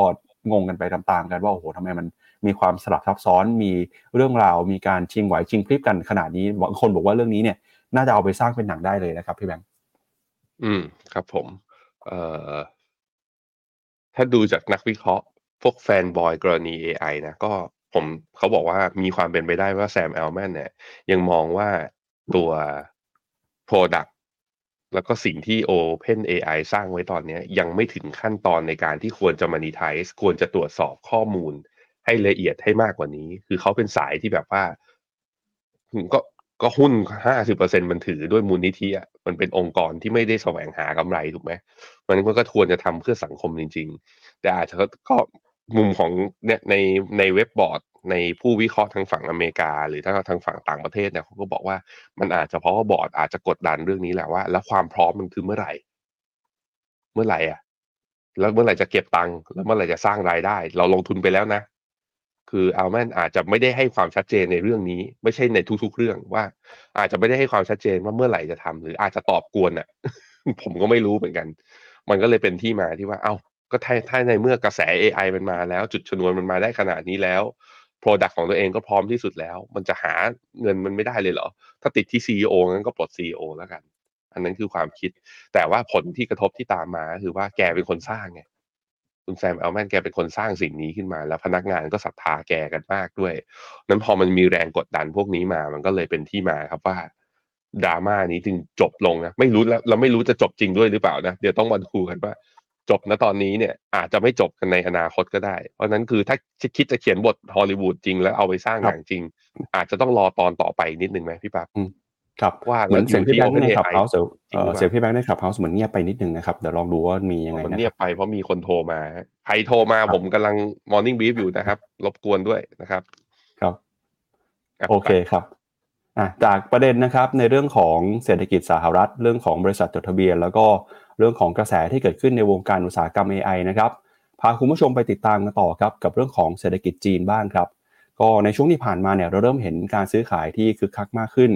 งงกันไปตามๆกันว่าโอ้โหทำไมมันมีความสลับซับซ้อนมีเรื่องราวมีการชิงไหวชิงพริบกันขนาดนี้บางคนบอกว่าเรื่องนี้เนี่ยน่าจะเอาไปสร้างเป็นหนังได้เลยนะครับพี่แบงค์อืมครับผมเอ่อถ้าดูจากนักวิเคราะห์พวกแฟนบอยกรณี เอ ไอ นะก็ผมเขาบอกว่ามีความเป็นไปได้ว่าแซมอัลแมนเนี่ยยังมองว่าตัว productแล้วก็สิ่งที่ OpenAI สร้างไว้ตอนนี้ยังไม่ถึงขั้นตอนในการที่ควรจะ monetize ควรจะตรวจสอบข้อมูลให้ละเอียดให้มากกว่านี้คือเขาเป็นสายที่แบบว่าก็ก็หุ้น ห้าสิบเปอร์เซ็นต์ มันถือด้วยมูลนิธิอ่ะมันเป็นองค์กรที่ไม่ได้แสวงหากำไรถูกไหมมันก็ควรจะทำเพื่อสังคมจริงๆแต่อาจจะก็มุมของเนี่ยในในเว็บบอร์ดในผู้วิเคราะห์ทางฝั่งอเมริกาหรือถ้าทางฝั่งต่างประเทศเนี่ยเขาก็บอกว่ามันอาจจะเพราะว่าบอร์ดอาจจะกดดันเรื่องนี้แหละว่าแล้วความพร้อมมันคือเมื่อไหร่เมื่อไหร่อ่ะแล้วเมื่อไหร่จะเก็บตังค์แล้วเมื่อไหร่จะสร้างรายได้เราลงทุนไปแล้วนะคืออัลแมนอาจจะไม่ได้ให้ความชัดเจนในเรื่องนี้ไม่ใช่ในทุกๆเรื่องว่าอาจจะไม่ได้ให้ความชัดเจนว่าเมื่อไหร่จะทำหรืออาจจะตอบกวนอ่ะ ผมก็ไม่รู้เหมือนกันมันก็เลยเป็นที่มาที่ว่าเอ้าก็ถ้าถ้าในเมื่อกระแส เอ ไอ มันมาแล้วจุดชนวนมันมาได้ขนาดนี้แล้วโปรดักต์ของตัวเองก็พร้อมที่สุดแล้วมันจะหาเงินมันไม่ได้เลยเหรอถ้าติดที่ ซี อี โอ งั้นก็ปลด ซี อี โอ แล้วกันอันนั้นคือความคิดแต่ว่าผลที่กระทบที่ตามมาคือว่าแกเป็นคนสร้างไงคุณแซมอัลแมนแกเป็นคนสร้างสิ่งนี้ขึ้นมาแล้วพนักงานก็ศรัทธาแกกันมากด้วยนั้นพอมันมีแรงกดดันพวกนี้มามันก็เลยเป็นที่มาครับว่าดราม่านี้จึงจบลงนะไม่รู้แล้วเราไม่รู้จะจบจริงด้วยหรือเปล่านะเดี๋ยวต้องมาดูกันว่าจบนะตอนนี้เนี่ยอาจจะไม่จบกันในอนาคตก็ได้เพราะนั้นคือถ้าคิดจะเขียนบทฮอลลีวูดจริงแล้วเอาไปสร้างหนังจริงอาจจะต้องรอตอนต่อไปนิดนึงไหมพี่ปั๊บครับว่าเหมือนเสียงพี่แบงค์ในขับเฮาส์เสียงพี่แบงค์ในขับเฮาส์เหมือนเงียบไปนิดนึงนะครับเดี๋ยวลองดูว่ามียังไงนะเงียบไปเพราะมีคนโทรมาใครโทรมาผมกำลัง Morning Brief อยู่นะครับรบกวนด้วยนะครับครับโอเคครับอ่ะจากประเด็นนะครับในเรื่องของเศรษฐกิจสหรัฐเรื่องของบริษัทจดทะเบียนแล้วก็เรื่องของกระแสที่เกิดขึ้นในวงการอุตสาหกรรม เอ ไอ นะครับพาคุณผู้ชมไปติดตามกันต่อครับกับเรื่องของเศรษฐกิจจีนบ้างครับก็ในช่วงที่ผ่านมาเนี่ยเราเริ่มเห็นการซื้อขายที่คึกคักมากขึ้น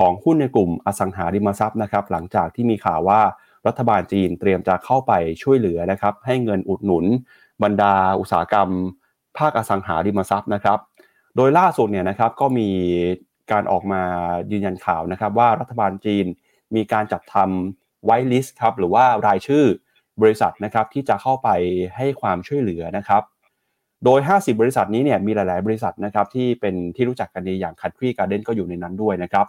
ของหุ้นในกลุ่มอสังหาริมทรัพย์นะครับหลังจากที่มีข่าวว่ารัฐบาลจีนเตรียมจะเข้าไปช่วยเหลือนะครับให้เงินอุดหนุนบรรดาอุตสาหกรรมภาคอสังหาริมทรัพย์นะครับโดยล่าสุดเนี่ยนะครับก็มีการออกมายืนยันข่าวนะครับว่ารัฐบาลจีนมีการจัดทำไวท์ลิสต์ครับหรือว่ารายชื่อบริษัทนะครับที่จะเข้าไปให้ความช่วยเหลือนะครับโดยห้าสิบบริษัทนี้เนี่ยมีหลายๆบริษัทนะครับที่เป็นที่รู้จักกันดีอย่าง Country Garden ก็อยู่ในนั้นด้วยนะครับ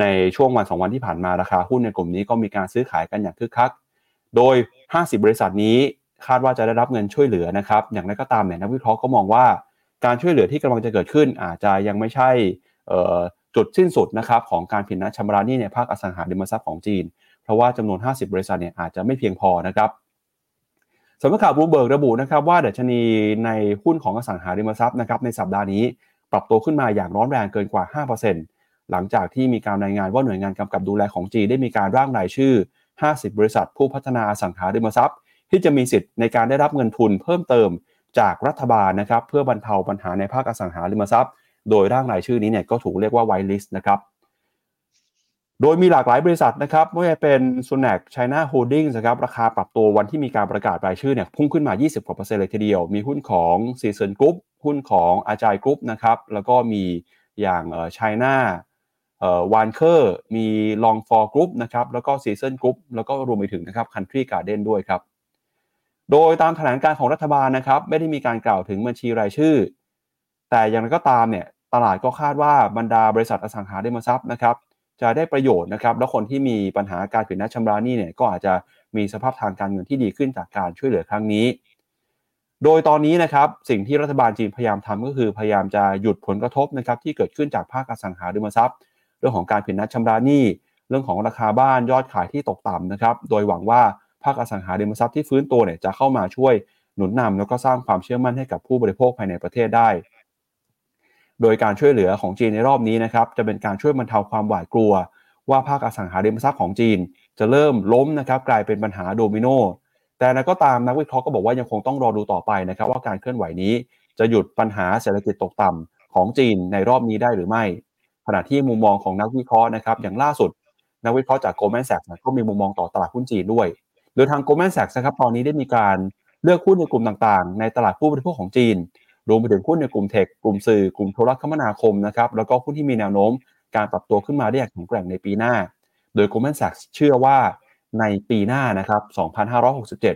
ในช่วงวันสองวันที่ผ่านมาราคาหุ้นในกลุ่มนี้ก็มีการซื้อขายกันอย่างคึกคักโดยห้าสิบบริษัทนี้คาดว่าจะได้รับเงินช่วยเหลือนะครับอย่างไรก็ตามเนี่ยนักวิเคราะห์ก็มองว่าการช่วยเหลือที่กำลังจะเกิดขึ้นอาจจะยังไม่ใช่จุดสิ้นสุดนะครับของการผิดนัดชำระหนี้ในภาคอสังหาริมทรัพย์ของจีนเพราะว่าจำนวนห้าสิบบริษัทเนี่ยอาจจะไม่เพียงพอนะครับสำนักข่าวบลูมเบิร์กระบุนะครับว่าดัชนีในหุ้นของอสังหาริมทรัพย์นะครับในสัปดาห์นี้ปรับตัวขึ้นมาอย่างร้อนแรงเกินกว่า ห้าเปอร์เซ็นต์ หลังจากที่มีการรายงานว่าหน่วยงานกำกับดูแลของจีนได้มีการร่างรายชื่อห้าสิบบริษัทผู้พัฒนาอสังหาริมทรัพย์ที่จะมีสิทธิ์ในการได้รับเงินทุนเพิ่มเติมจากรัฐบาลนะครับเพื่อบรรเทาปัญหาในภาคอสังหาริมทรัพย์โดยร่างรายชื่อนี้เนี่ยก็ถูกเรียกว่า white list นะครับโดยมีหลากหลายบริษัทนะครับไม่ว่าจะเป็น Sunac China Holdings นะครับราคาปรับตัววันที่มีการประกาศรายชื่อเนี่ยพุ่งขึ้นมา ยี่สิบกว่าเปอร์เซ็นต์ เลยทีเดียวมีหุ้นของ Season Group หุ้นของ Ajai Group นะครับแล้วก็มีอย่างเอ่อ China เอ่อ Wanker มี Long For Group นะครับแล้วก็ Season Group แล้วก็รวมไปถึงนะครับ Country Garden ด้วยครับโดยตามแถลงการของรัฐบาลนะครับไม่ได้มีการกล่าวถึงบัญชีรายชื่อแต่อย่างไรก็ตามเนี่ยตลาดก็คาดว่าบรรดาบริษัทอสังหาริมทรัพย์นะครับจะได้ประโยชน์นะครับแล้วคนที่มีปัญหาการผิดนัดชำระหนี้เนี่ยก็อาจจะมีสภาพทางการเงินที่ดีขึ้นจากการช่วยเหลือครั้งนี้โดยตอนนี้นะครับสิ่งที่รัฐบาลจีนพยายามทำก็คือพยายามจะหยุดผลกระทบนะครับที่เกิดขึ้นจากภาคอสังหาริมทรัพย์เรื่องของการผิดนัดชำระหนี้เรื่องของราคาบ้านยอดขายที่ตกต่ำนะครับโดยหวังว่าภาคอสังหาริมทรัพย์ที่ฟื้นตัวเนี่ยจะเข้ามาช่วยหนุนนำแล้วก็สร้างความเชื่อมั่นให้กับผู้บริโภคภายในประเทศได้โดยการช่วยเหลือของจีนในรอบนี้นะครับจะเป็นการช่วยบรรเทาความหวาดกลัวว่าภาคอสังหาริมทรัพย์ของจีนจะเริ่มล้มนะครับกลายเป็นปัญหาโดมิโนแต่ก็ตามนักวิเคราะห์ก็บอกว่ายังคงต้องรอดูต่อไปนะครับว่าการเคลื่อนไหวนี้จะหยุดปัญหาเศรษฐกิจตกต่ำของจีนในรอบนี้ได้หรือไม่ขณะที่มุมมองของนักวิเคราะห์นะครับอย่างล่าสุดนักวิเคราะห์จาก Goldman Sachs ก็มีมุมมองต่อตลาดหุ้นจีนด้วยโดยทาง Goldman Sachs นะครับตอนนี้ได้มีการเลือกหุ้นในกลุ่มต่างๆในตลาดผู้บริโภคของจีนรวมไปถึงหุ้นในกลุ่มเทคกลุ่มสื่อกลุ่มโทรคมนาคมนะครับแล้วก็หุ้นที่มีแนวโน้มการปรับตัวขึ้นมาได้อย่างแข็งแกร่งในปีหน้าโดย Goldman Sachs เชื่อว่าในปีหน้านะครับสองพันห้าร้อยหกสิบเจ็ด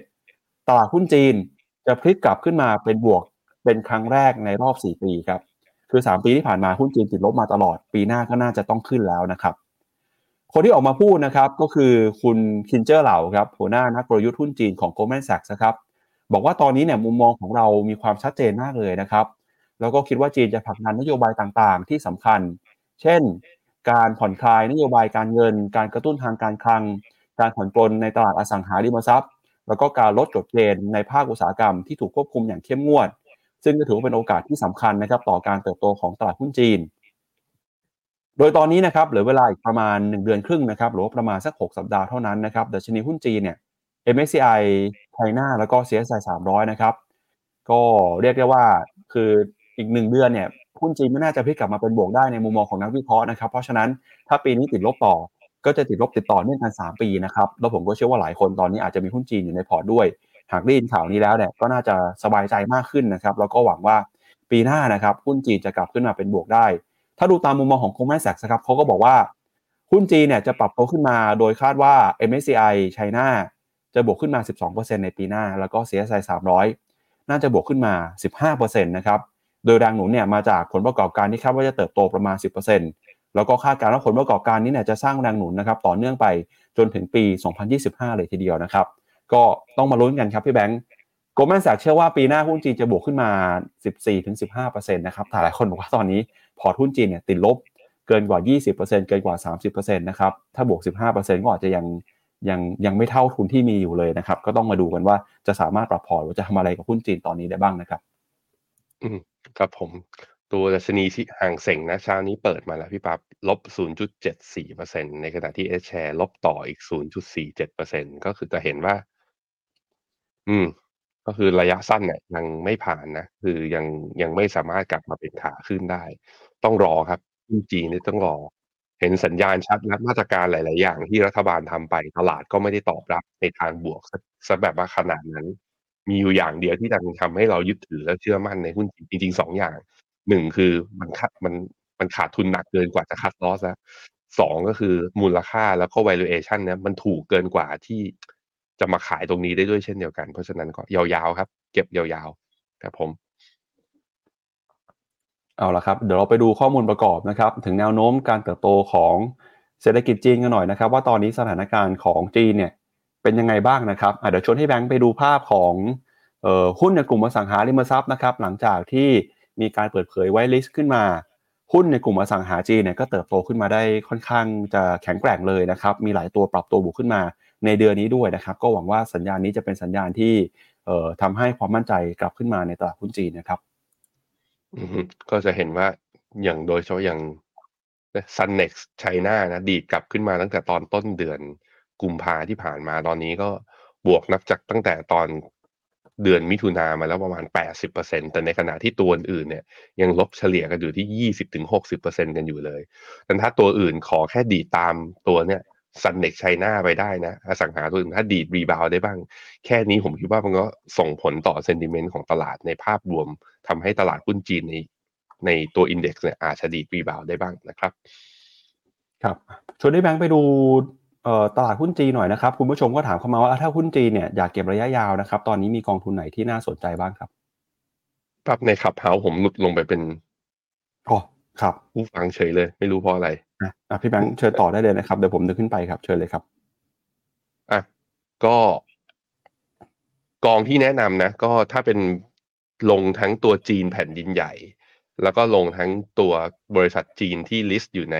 ตลาดหุ้นจีนจะพลิกกลับขึ้นมาเป็นบวกเป็นครั้งแรกในรอบสี่ปีครับคือสามปีที่ผ่านมาหุ้นจีนติดลบมาตลอดปีหน้าก็น่าจะต้องขึ้นแล้วนะครับคนที่ออกมาพูดนะครับก็คือคุณคินเจอร์เหล่าครับหัวหน้านักกลยุทธ์หุ้นจีนของ Goldman Sachs นะครับบอกว่าตอนนี้เนี่ยมุมมองของเรามีความชัดเจนมากเลยนะครับแล้วก็คิดว่าจีนจะผลักดันนโยบายต่างๆที่สำคัญเช่นการผ่อนคลายนโยบายการเงินการกระตุ้นทางการคลังการผ่อนปลนในตลาดอสังหาริมทรัพย์แล้วก็การลดกฎเกณฑ์ในภาคอุตสาหกรรมที่ถูกควบคุมอย่างเข้มงวดซึ่งก็ถือว่าเป็นโอกาสที่สำคัญนะครับต่อการเติบโตของตลาดหุ้นจีนโดยตอนนี้นะครับเหลือเวลาอีกประมาณหนึ่งเดือนครึ่งนะครับหรือว่าประมาณสักหกสัปดาห์เท่านั้นนะครับดัชนีหุ้นจีนเนี่ยเอ็ม เอส ซี ไอ China แล้วก็ ซี เอส ไอ สามร้อยนะครับก็เรียกได้ว่าคืออีกหนึ่งเดือนเนี่ยหุ้นจีนไม่น่าจะพลิกกลับมาเป็นบวกได้ในมุมมองของนักวิเคราะห์นะครับเพราะฉะนั้นถ้าปีนี้ติดลบต่อก็จะติดลบติดต่อเนื่องกันสามปีนะครับแล้วผมก็เชื่อว่าหลายคนตอนนี้อาจจะมีหุ้นจีนอยู่ในพอร์ตด้วยหากได้ยินข่าวนี้แล้วเนี่ยก็น่าจะสบายใจมากขึ้นนะครับแล้วก็หวังว่าปีหน้านะครับหุ้นจีนจะกลับขึ้นมาเป็นบวกได้ถ้าดูตามมุมมองของ Goldman Sachs ครับเขาก็บอกว่าหุ้นจีนเนี่ยจะปรับตัวขึ้นมาโดยคาดว่า เอ็ม เอส ซี ไอ Chinaจะบวกขึ้นมา สิบสองเปอร์เซ็นต์ ในปีหน้าแล้วก็ ซี เอส ไอ สามร้อยน่าจะบวกขึ้นมา สิบห้าเปอร์เซ็นต์ นะครับโดยแรงหนุนเนี่ยมาจากผลประกอบการที่คาดว่าจะเติบโตประมาณ สิบเปอร์เซ็นต์ แล้วก็คาดการณ์ว่าผลประกอบการนี้เนี่ยจะสร้างแรงหนุนนะครับต่อเนื่องไปจนถึงปีสองพันยี่สิบห้าเลยทีเดียวนะครับก็ต้องมาลุ้นกันครับพี่แบงค์ Goldman Sachs เชื่อว่าปีหน้าหุ้นจีนจะบวกขึ้นมา สิบสี่ถึงสิบห้าเปอร์เซ็นต์ นะครับแต่หลายคนบอกว่าตอนนี้พอร์ตหุ้นจีนเนี่ยติดลบเกินกว่า ยี่สิบเปอร์เซ็นต์ เกินกว่า สามสิบเปอร์เซ็นต์ นะครับถ้าบวก สิบห้าเปอร์เซ็นต์ ก็อาจจะยังยังยังไม่เท่าทุนที่มีอยู่เลยนะครับก็ต้องมาดูกันว่าจะสามารถปรับพอร์ตว่าจะทำอะไรกับหุ้นจีนตอนนี้ได้บ้างนะครับอืมครับผมตัวดัชนีที่ห่างเส็งนะเช้านี้เปิดมาแล้วพี่ปั๊บลบ ศูนย์จุดเจ็ดสี่เปอร์เซ็นต์ ในขณะที่ เอส แชร์ ลบต่ออีก ศูนย์จุดสี่เจ็ดเปอร์เซ็นต์ ก็คือจะเห็นว่าอืมก็คือระยะสั้นเนี่ยยังไม่ผ่านนะคือยังยังไม่สามารถกลับมาเป็นขาขึ้นได้ต้องรอครับหุ้นจีนนี่ต้องรอ เห็นสัญญาณชัดและมาตรการหลายๆอย่างที่รัฐบาลทำไปตลาดก็ไม่ได้ตอบรับในทางบวกสักแบบว่าขนาดนั้นมีอยู่อย่างเดียวที่จะทำให้เรายึดถือและเชื่อมั่นในหุ้นจริงๆสองอย่างหนึ่งคือมันขาดมันมันขาดทุนหนักเกินกว่าจะคัทลอสแล้วสองก็คือมูลค่าแล้วก็ valuation เนี่ยมันถูกเกินกว่าที่จะมาขายตรงนี้ได้ด้วยเช่นเดียวกันเพราะฉะนั้นก็ยาวๆครับเก็บยาวๆครับผมเอาล่ะครับเดี๋ยวเราไปดูข้อมูลประกอบนะครับถึงแนวโน้มการเติบโตของเศรษฐกิจจีนกันหน่อยนะครับว่าตอนนี้สถานการณ์ของจีนเนี่ยเป็นยังไงบ้างนะครับเดี๋ยวชวนให้แบงค์ไปดูภาพของเอ่อหุ้นในกลุ่มอสังหาริมทรัพย์นะครับหลังจากที่มีการเปิดเผยไวลิสต์ขึ้นมาหุ้นในกลุ่มอสังหาจีนเนี่ยก็เติบโตขึ้นมาได้ค่อนข้างจะแข็งแกร่งเลยนะครับมีหลายตัวปรับตัวบวกขึ้นมาในเดือนนี้ด้วยนะครับก็หวังว่าสัญญาณนี้จะเป็นสัญญาณที่เอ่อทำให้ความมั่นใจกลับขึ้นมาในตลาดหุ้นจีนนะครับก็จะเห็นว่าอย่างโดยเฉพาะอย่าง Sunac China นะดีดกลับขึ้นมาตั้งแต่ตอนต้นเดือนกุมภาพันธ์ที่ผ่านมาตอนนี้ก็บวกนับจากตั้งแต่ตอนเดือนมิถุนายนมาแล้วประมาณ แปดสิบเปอร์เซ็นต์ แต่ในขณะที่ตัวอื่นเนี่ยยังลบเฉลี่ยกันอยู่ที่ ยี่สิบถึงหกสิบเปอร์เซ็นต์ กันอยู่เลยแต่ถ้าตัวอื่นขอแค่ดีดตามตัวเนี่ย Sunac China ไปได้นะอสังหาตัวอื่นถ้าดีดรีบาวด์ได้บ้างแค่นี้ผมคิดว่ามันก็ส่งผลต่อเซนติเมนต์ของตลาดในภาพรวมทำให้ตลาดหุ้นจีนในในตัวอินเด็กซ์เนี่ยอาจจะดีดรีบาวด์ได้บ้างนะครับครับชวนให้แบงค์ไปดูตลาดหุ้นจีนหน่อยนะครับคุณผู้ชมก็ถามเข้ามาว่าถ้าหุ้นจีนเนี่ยอยากเก็บระยะยาวนะครับตอนนี้มีกองทุนไหนที่น่าสนใจบ้างครับปรับในขับเฮาผมหลุดลงไปเป็นอ๋อครับผู้ฟังเฉยเลยไม่รู้เพราะอะไรอ่ะพี่แบงค์เชิญต่อได้เลยนะครับเดี๋ยวผมจะขึ้นไปครับเชิญเลยครับอ่ะก็กองที่แนะนำนะก็ถ้าเป็นลงทั้งตัวจีนแผ่นดินใหญ่แล้วก็ลงทั้งตัวบริษัทจีนที่ลิสต์อยู่ใน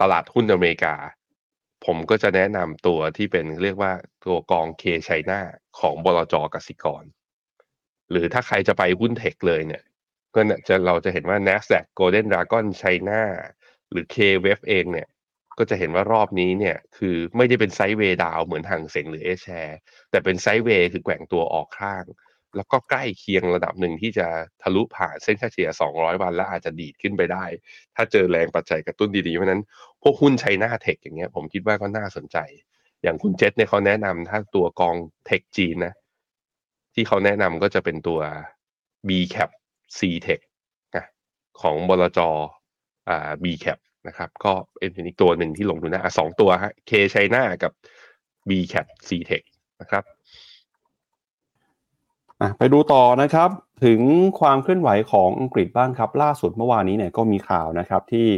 ตลาดหุ้นอเมริกาผมก็จะแนะนำตัวที่เป็นเรียกว่าตัวกอง K China ของบลจ.กสิกรหรือถ้าใครจะไปหุ้นเทคเลยเนี่ยก็จะเราจะเห็นว่า Nasdaq Golden Dragon China หรือ K Wave เองเนี่ยก็จะเห็นว่ารอบนี้เนี่ยคือไม่ได้เป็นไซด์เวย์ดาวเหมือนห่างเส็งหรือเอชแชร์แต่เป็นไซด์เวย์คือแกว่งตัวออกข้างแล้วก็ใกล้เคียงระดับหนึ่งที่จะทะลุผ่านเส้นค่าเฉลี่ยสองร้อยวันและอาจจะดีดขึ้นไปได้ถ้าเจอแรงปัจจัยกระตุ้นดีๆเพราะนั้นพวกหุ้น China Tech อย่างเงี้ยผมคิดว่าก็น่าสนใจอย่างคุณเจษเนี่ยเขาแนะนำถ้าตัวกอง Tech จีนนะที่เขาแนะนำก็จะเป็นตัว B Cap C Tech นะของบลจ. อ่า B Capนะครับก็เป็นอีกตัวหนึ่งที่ลงทุนนะสองตัวฮะ K China กับ B Cap C Tech นะครับไปดูต่อนะครับถึงความเคลื่อนไหวของอังกฤษบ้างครับล่าสุดเมื่อวานนี้เนี่ยก็มีข่าวนะครับที่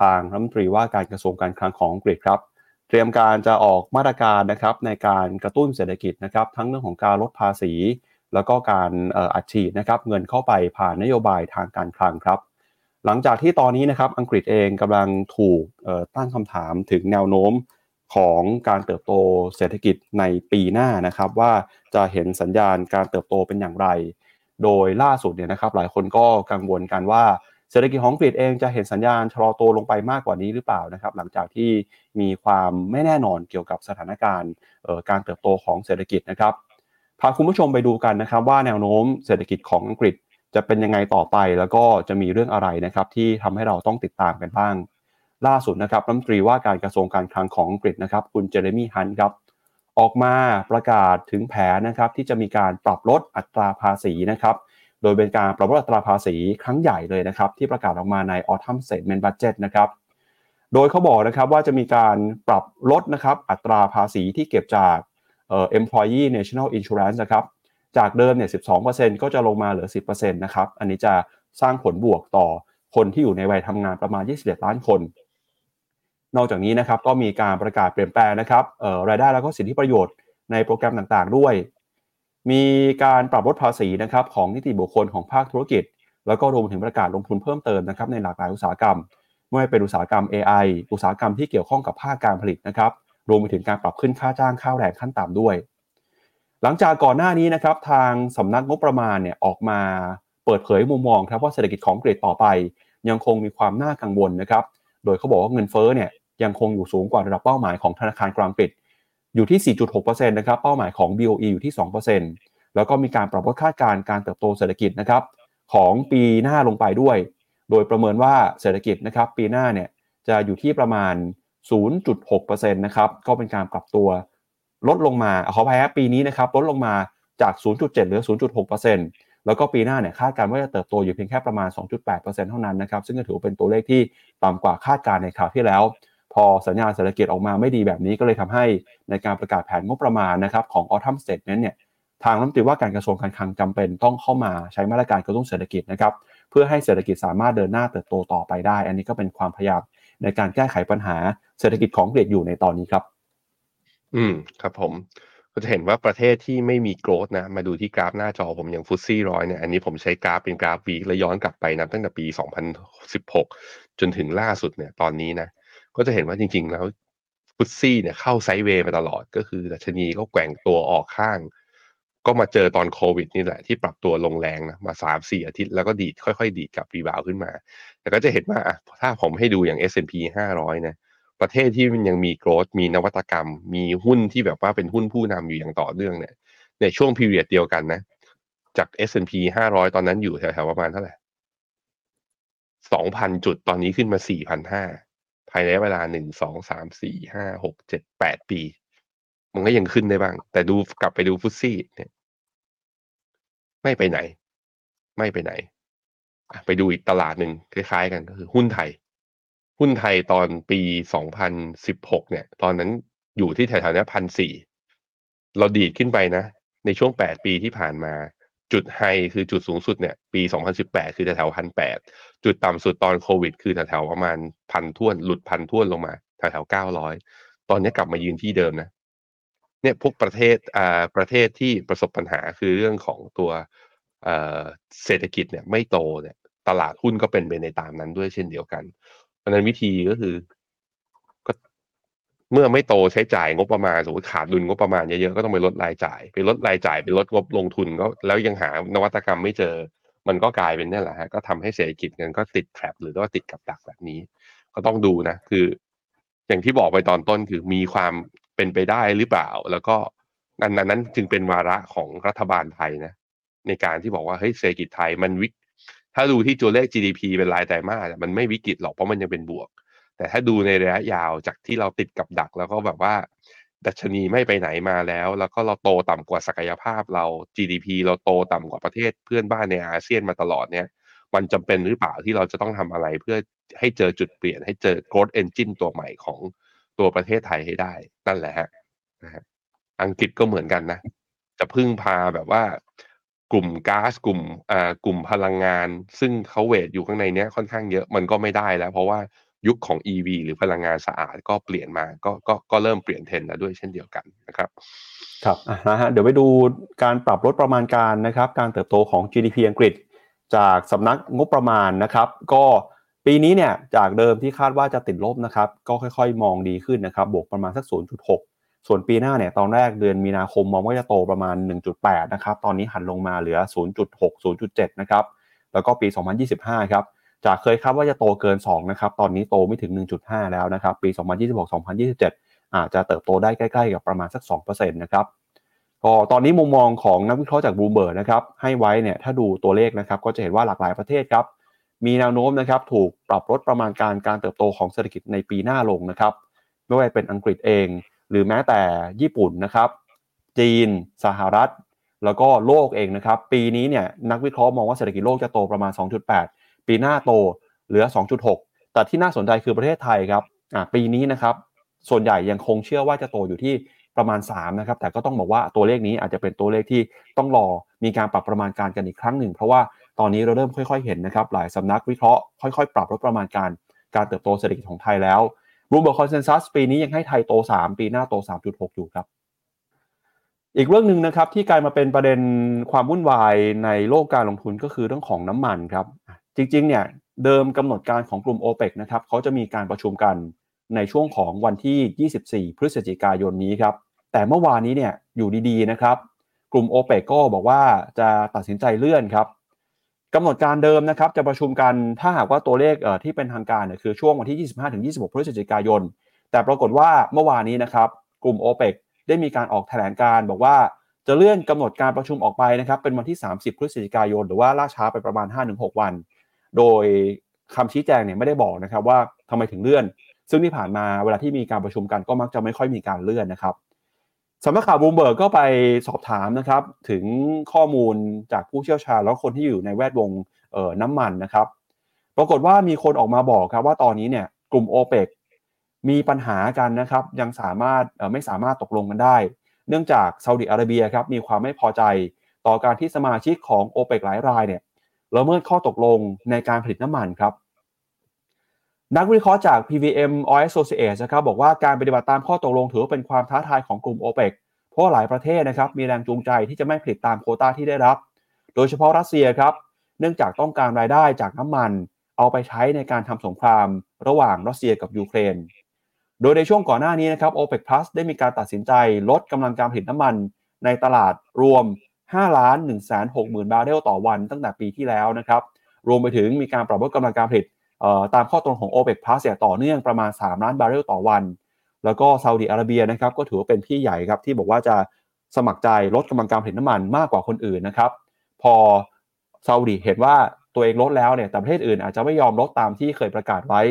ทางรัฐมนตรีว่าการกระทรวงการคลังของอังกฤษครับเตรียมการจะออกมาตรการนะครับในการกระตุ้นเศรษฐกิจนะครับทั้งเรื่องของการลดภาษีแล้วก็การอัดฉีดนะครับเงินเข้าไปผ่านนโยบายทางการคลังครับหลังจากที่ตอนนี้นะครับอังกฤษเองกำลังถูกตั้งคำถามถึงแนวโน้มของการเติบโตเศรษฐกิจในปีหน้านะครับว่าจะเห็นสัญญาณการเติบโตเป็นอย่างไรโดยล่าสุดเนี่ยนะครับหลายคนก็กังวลกันว่าเศรษฐกิจของอังกฤษเองจะเห็นสัญญาณชะลอตัวลงไปมากกว่านี้หรือเปล่านะครับหลังจากที่มีความไม่แน่นอนเกี่ยวกับสถานการณ์การเติบโตของเศรษฐกิจนะครับพาคุณผู้ชมไปดูกันนะครับว่าแนวโน้มเศรษฐกิจของอังกฤษจะเป็นยังไงต่อไปแล้วก็จะมีเรื่องอะไรนะครับที่ทำให้เราต้องติดตามกันบ้างล่าสุดนะครับรัฐมนตรีว่าการกระทรวงการคลังของอังกฤษนะครับคุณเจเรมี่ฮันต์ครับออกมาประกาศถึงแผนนะครับที่จะมีการปรับลดอัตราภาษีนะครับโดยเป็นการปรับลดอัตราภาษีครั้งใหญ่เลยนะครับที่ประกาศออกมาใน Autumn Statement Budget นะครับโดยเขาบอกนะครับว่าจะมีการปรับลดนะครับอัตราภาษีที่เก็บจากเอ่อ Employee National Insurance นะครับจากเดิมเนี่ย สิบสองเปอร์เซ็นต์ ก็จะลงมาเหลือ สิบเปอร์เซ็นต์ นะครับอันนี้จะสร้างผลบวกต่อคนที่อยู่ในวัยทำงานประมาณยี่สิบเอ็ดล้านคนนอกจากนี้นะครับก็มีการประกาศเปลี่ยนแปลงนะครับเอ่อรายได้แล้วก็สิทธิประโยชน์ในโปรแกรมต่างๆด้วยมีการปรับลดภาษีนะครับของนิติบุคคลของภาคธุรกิจแล้วก็รวมถึงประกาศลงทุนเพิ่มเติมนะครับในหลากหลายอุตสาหกรรมไม่ว่าเป็นอุตสาหกรรม เอ ไอ อุตสาหกรรมที่เกี่ยวข้องกับภาคการผลิตนะครับรวมไปถึงการปรับขึ้นค่าจ้างค่าแรงขั้นต่ำด้วยหลังจากก่อนหน้านี้นะครับทางสำนักงบประมาณเนี่ยออกมาเปิดเผยมุมมองครับว่าเศรษฐกิจของอังกฤษต่อไปยังคงมีความน่ากังวลนะครับโดยเขาบอกว่าเงินเฟ้อเนี่ยยังคงอยู่สูงกว่าระดับเป้าหมายของธนาคารกลางอังกฤษอยู่ที่ สี่จุดหกเปอร์เซ็นต์ นะครับเป้าหมายของ บี โอ อี อยู่ที่ สองเปอร์เซ็นต์ แล้วก็มีการปรับลดคาดการณ์การเติบโตเศรษฐกิจนะครับของปีหน้าลงไปด้วย โดยประเมินว่าเศรษฐกิจนะครับปีหน้าเนี่ยจะอยู่ที่ประมาณ ศูนย์จุดหกเปอร์เซ็นต์ นะครับก็เป็นการปรับตัวลดลงมาขออภัยครับปีนี้นะครับลดลงมาจาก ศูนย์จุดเจ็ด เหลือ ศูนย์จุดหกเปอร์เซ็นต์ แล้วก็ปีหน้าเนี่ยคาดการณ์ว่าจะเติบโตอยู่เพียงแค่ประมาณ สองจุดแปดเปอร์เซ็นต์ เท่านั้นนะครับซึ่งก็ถือเป็นตัวเลขที่ต่ำกว่าคาดการณ์ในคราวที่แล้วพอสัญญาณเศรษฐกิจออกมาไม่ดีแบบนี้ก็เลยทำให้ในการประกาศแผนงบประมาณนะครับของ Autumn Statement เนี่ยทางรัฐมนตรีว่าการกระทรวงการคลังจำเป็นต้องเข้ามาใช้มาตรการกระตุ้นเศรษฐกิจนะครับเพื่อให้เศรษฐกิจสามารถเดินหน้าเติบโตต่อไปได้อันนี้ก็เป็นความพยายามในการแก้ไขปัญหาเศรษฐกิจของอังกฤษอยู่ในตอนนี้ครับอืมครับผมก็จะเห็นว่าประเทศที่ไม่มี growth นะมาดูที่กราฟหน้าจอผมอย่างฟุตซี่ร้อยเนี่ยอันนี้ผมใช้กราฟเป็นกราฟ week และย้อนกลับไปนับตั้งแต่ปีสองพันสิบหกจนถึงล่าสุดเนี่ยตอนนี้นะก็จะเห็นว่าจริงๆแล้วฟุตซี่เนี่ยเข้าไซด์เวย์มาตลอดก็คือดัชนีก็แกว่งตัวออกข้างก็มาเจอตอนโควิดนี่แหละที่ปรับตัวลงแรงนะมา สามถึงสี่ อาทิตย์แล้วก็ดีดค่อยๆดีดกลับรีบาวขึ้นมาแต่ก็จะเห็นว่าถ้าผมให้ดูอย่าง เอส แอนด์ พี ห้าร้อยนะประเทศที่มันยังมีโกรทมีนวัตกรรมมีหุ้นที่แบบว่าเป็นหุ้นผู้นำอยู่อย่างต่อเนื่องเนี่ยในช่วงพีเรียดเดียวกันนะจาก เอส แอนด์ พี ห้าร้อยตอนนั้นอยู่แถวๆประมาณเท่าไหร่ สองพัน จุดตอนนี้ขึ้นมา สี่พันห้าร้อย ภายในเวลาหนึ่ง สอง สาม สี่ ห้า หก เจ็ด แปด ปีมันก็ยังขึ้นได้บ้างแต่ดูกลับไปดูฟุตซี่เนี่ยไม่ไปไหนไม่ไปไหนไปดูอีกตลาดหนึ่งคล้ายๆกันก็คือหุ้นไทยหุ้นไทยตอนปีสองพันสิบหกเนี่ยตอนนั้นอยู่ที่แถวๆนี้ หนึ่งพันสี่ร้อย เราดีดขึ้นไปนะในช่วงแปดปีที่ผ่านมาจุดไฮคือจุดสูงสุดเนี่ยปีสองพันสิบแปดคือแถวๆ หนึ่งพันแปดร้อย จุดต่ำสุดตอนโควิดคือแถวๆประมาณ หนึ่งพัน ท้วนหลุด หนึ่งพัน ท้วนลงมาแถวๆเก้าร้อยตอนนี้กลับมายืนที่เดิมนะเนี่ยพวกประเทศอ่าประเทศที่ประสบปัญหาคือเรื่องของตัวเอ่อเศรษฐกิจเนี่ยไม่โตเนี่ยตลาดหุ้นก็เป็นไปในตามนั้นด้วยเช่นเดียวกันเพราะฉะนั้นวิธีก็คือก็เมื่อไม่โตใช้จ่ายงบประมาณสมมติขาดดุลงบประมาณเยอะๆก็ต้องไปลดรายจ่ายไปลดรายจ่ายไปลดงบลงทุนก็แล้วยังหานวัตกรรมไม่เจอมันก็กลายเป็นนี่แหละฮะก็ทำให้เศรษฐกิจมันก็ติดแทรปหรือว่าติดกับดักแบบนี้ก็ต้องดูนะคืออย่างที่บอกไปตอนต้นคือมีความเป็นไปได้หรือเปล่าแล้วก็อันนั้นจึงเป็นวาระของรัฐบาลไทยนะในการที่บอกว่าเฮ้ยเศรษฐกิจไทยมันวิกถ้าดูที่ตัวเลข จี ดี พี เป็นรายไตรมาสมันไม่วิกฤตหรอกเพราะมันยังเป็นบวกแต่ถ้าดูในระยะยาวจากที่เราติดกับดักแล้วก็แบบว่าดัชนีไม่ไปไหนมาแล้วแล้วก็เราโตต่ำกว่าศักยภาพเรา จี ดี พี เราโตต่ำกว่าประเทศเพื่อนบ้านในอาเซียนมาตลอดเนี่ยมันจำเป็นหรือเปล่าที่เราจะต้องทำอะไรเพื่อให้เจอจุดเปลี่ยนให้เจอ growth engine ตัวใหม่ของตัวประเทศไทยให้ได้นั่นแหละฮะอังกฤษก็เหมือนกันนะจะพึ่งพาแบบว่ากลุ่มก๊าซกลุ่มอ่ากลุ่มพลังงานซึ่งเขาเวทอยู่ข้างในเนี้ยค่อนข้างเยอะมันก็ไม่ได้แล้วเพราะว่ายุคของ อี วี หรือพลังงานสะอาดก็เปลี่ยนมาก็ก็ก็เริ่มเปลี่ยนเทรนด์แล้วด้วยเช่นเดียวกันนะครับครับอ่ะนะฮะเดี๋ยวไปดูการปรับลดประมาณการนะครับการเติบโตของ จี ดี พี อังกฤษจากสำนักงบประมาณนะครับก็ปีนี้เนี่ยจากเดิมที่คาดว่าจะติดลบนะครับก็ค่อยๆมองดีขึ้นนะครับบวกประมาณสัก ศูนย์จุดหก ส่วนปีหน้าเนี่ยตอนแรกเดือนมีนาคมมองว่าจะโตประมาณ หนึ่งจุดแปด นะครับตอนนี้หันลงมาเหลือ ศูนย์จุดหก ศูนย์จุดเจ็ด นะครับแล้วก็ปี สองพันยี่สิบห้า ครับจากเคยคาดว่าจะโตเกินสองนะครับตอนนี้โตไม่ถึง หนึ่งจุดห้า แล้วนะครับปี สองพันยี่สิบหก สองพันยี่สิบเจ็ด อาจจะเติบโตได้ใกล้ๆกับประมาณสัก สองเปอร์เซ็นต์ นะครับก็ตอนนี้มุมมองของนักวิเคราะห์จาก Bloomberg นะครับให้ไว้เนี่ยถ้าดูตัวเลขนะครับก็จะเห็นว่าหลากหลายประเทศครับมีแนวโน้มนะครับถูกปรับลดประมาณการการเติบโตของเศรษฐกิจในปีหน้าลงนะครับไม่ว่าจะเป็นอังกฤษเองหรือแม้แต่ญี่ปุ่นนะครับจีนสหรัฐแล้วก็โลกเองนะครับปีนี้เนี่ยนักวิเคราะห์มองว่าเศรษฐกิจโลกจะโตประมาณ สองจุดแปด ปีหน้าโตเหลือ สองจุดหก แต่ที่น่าสนใจคือประเทศไทยครับอ่าปีนี้นะครับส่วนใหญ่ยังคงเชื่อว่าจะโตอยู่ที่ประมาณสามนะครับแต่ก็ต้องบอกว่าตัวเลขนี้อาจจะเป็นตัวเลขที่ต้องรอมีการปรับประมาณการกันอีกครั้งหนึ่งเพราะว่าตอนนี้เราเริ่มค่อยๆเห็นนะครับหลายสำนักวิเคราะห์ค่อยๆปรับลดประมาณการการเติบโตเศรษฐกิจของไทยแล้ว Bloomberg Consensus ปีนี้ยังให้ไทยโตสามปีหน้าโต สามจุดหก อยู่ครับอีกเรื่องนึงนะครับที่กลายมาเป็นประเด็นความวุ่นวายในโลกการลงทุนก็คือเรื่องของน้ำมันครับจริงๆเนี่ยเดิมกำหนดการของกลุ่ม OPEC นะครับเขาจะมีการประชุมกันในช่วงของวันที่ยี่สิบสี่พฤศจิกายนนี้ครับแต่เมื่อวานนี้เนี่ยอยู่ดีๆนะครับกลุ่ม OPEC ก็บอกว่าจะตัดสินใจเลื่อนครับกำหนดการเดิมนะครับจะประชุมกันถ้าหากว่าตัวเลขที่เป็นทางการเนี่ยคือช่วงวันที่ ยี่สิบห้าถึงยี่สิบหก พฤศจิกายนแต่ปรากฏว่าเมื่อวานนี้นะครับกลุ่ม OPEC ได้มีการออกแถลงการบอกว่าจะเลื่อนกำหนดการประชุมออกไปนะครับเป็นวันที่สามสิบพฤศจิกายนหรือว่าล่าช้าไปประมาณ ห้าถึงหก วันโดย คำชี้แจงเนี่ยไม่ได้บอกนะครับว่าทำไมถึงเลื่อนซึ่งที่ผ่านมาเวลาที่มีการประชุมกันก็มักจะไม่ค่อยมีการเลื่อนนะครับสำนักข่าวบลูมเบิร์กก็ไปสอบถามนะครับถึงข้อมูลจากผู้เชี่ยวชาญแล้วคนที่อยู่ในแวดวงน้ำมันนะครับปรากฏว่ามีคนออกมาบอกครับว่าตอนนี้เนี่ยกลุ่ม OPEC มีปัญหากันนะครับยังสามารถไม่สามารถตกลงกันได้เนื่องจากซาอุดิอาระเบียครับมีความไม่พอใจต่อการที่สมาชิกของ OPEC หลายรายเนี่ยละเมิดข้อตกลงในการผลิตน้ำมันครับนักวิเคราะห์จาก พี วี เอ็ม Oil Associates นะครับบอกว่าการปฏิบัติตามข้อตกลงถือว่าเป็นความท้าทายของกลุ่ม OPEC เพราะหลายประเทศนะครับมีแรงจูงใจที่จะไม่ผลิตตามโควต้าที่ได้รับโดยเฉพาะรัสเซียครับเนื่องจากต้องการรายได้จากน้ำมันเอาไปใช้ในการทำสงครามระหว่างรัสเซียกับยูเครนโดยในช่วงก่อนหน้านี้นะครับ OPEC Plus ได้มีการตัดสินใจลดกำลังการผลิตน้ำมันในตลาดรวม ห้าล้านหนึ่งแสนหกหมื่น บาร์เรลต่อวันตั้งแต่ปีที่แล้วนะครับรวมไปถึงมีการปรับลดกำลังการผลิตตามข้อตกลงของ OPEC Plus เนี่ยต่อเนื่องประมาณ สามล้านบาร์เรลต่อวันแล้วก็ซาอุดิอาระเบียนะครับก็ถือว่าเป็นพี่ใหญ่ครับที่บอกว่าจะสมัครใจลดกำลังการผลิตน้ำมันมากกว่าคนอื่นนะครับพอซาอุดิเห็นว่าตัวเองลดแล้วเนี่ยแต่ประเทศอื่นอาจจะไม่ยอมลดตามที่เคยประกาศไว้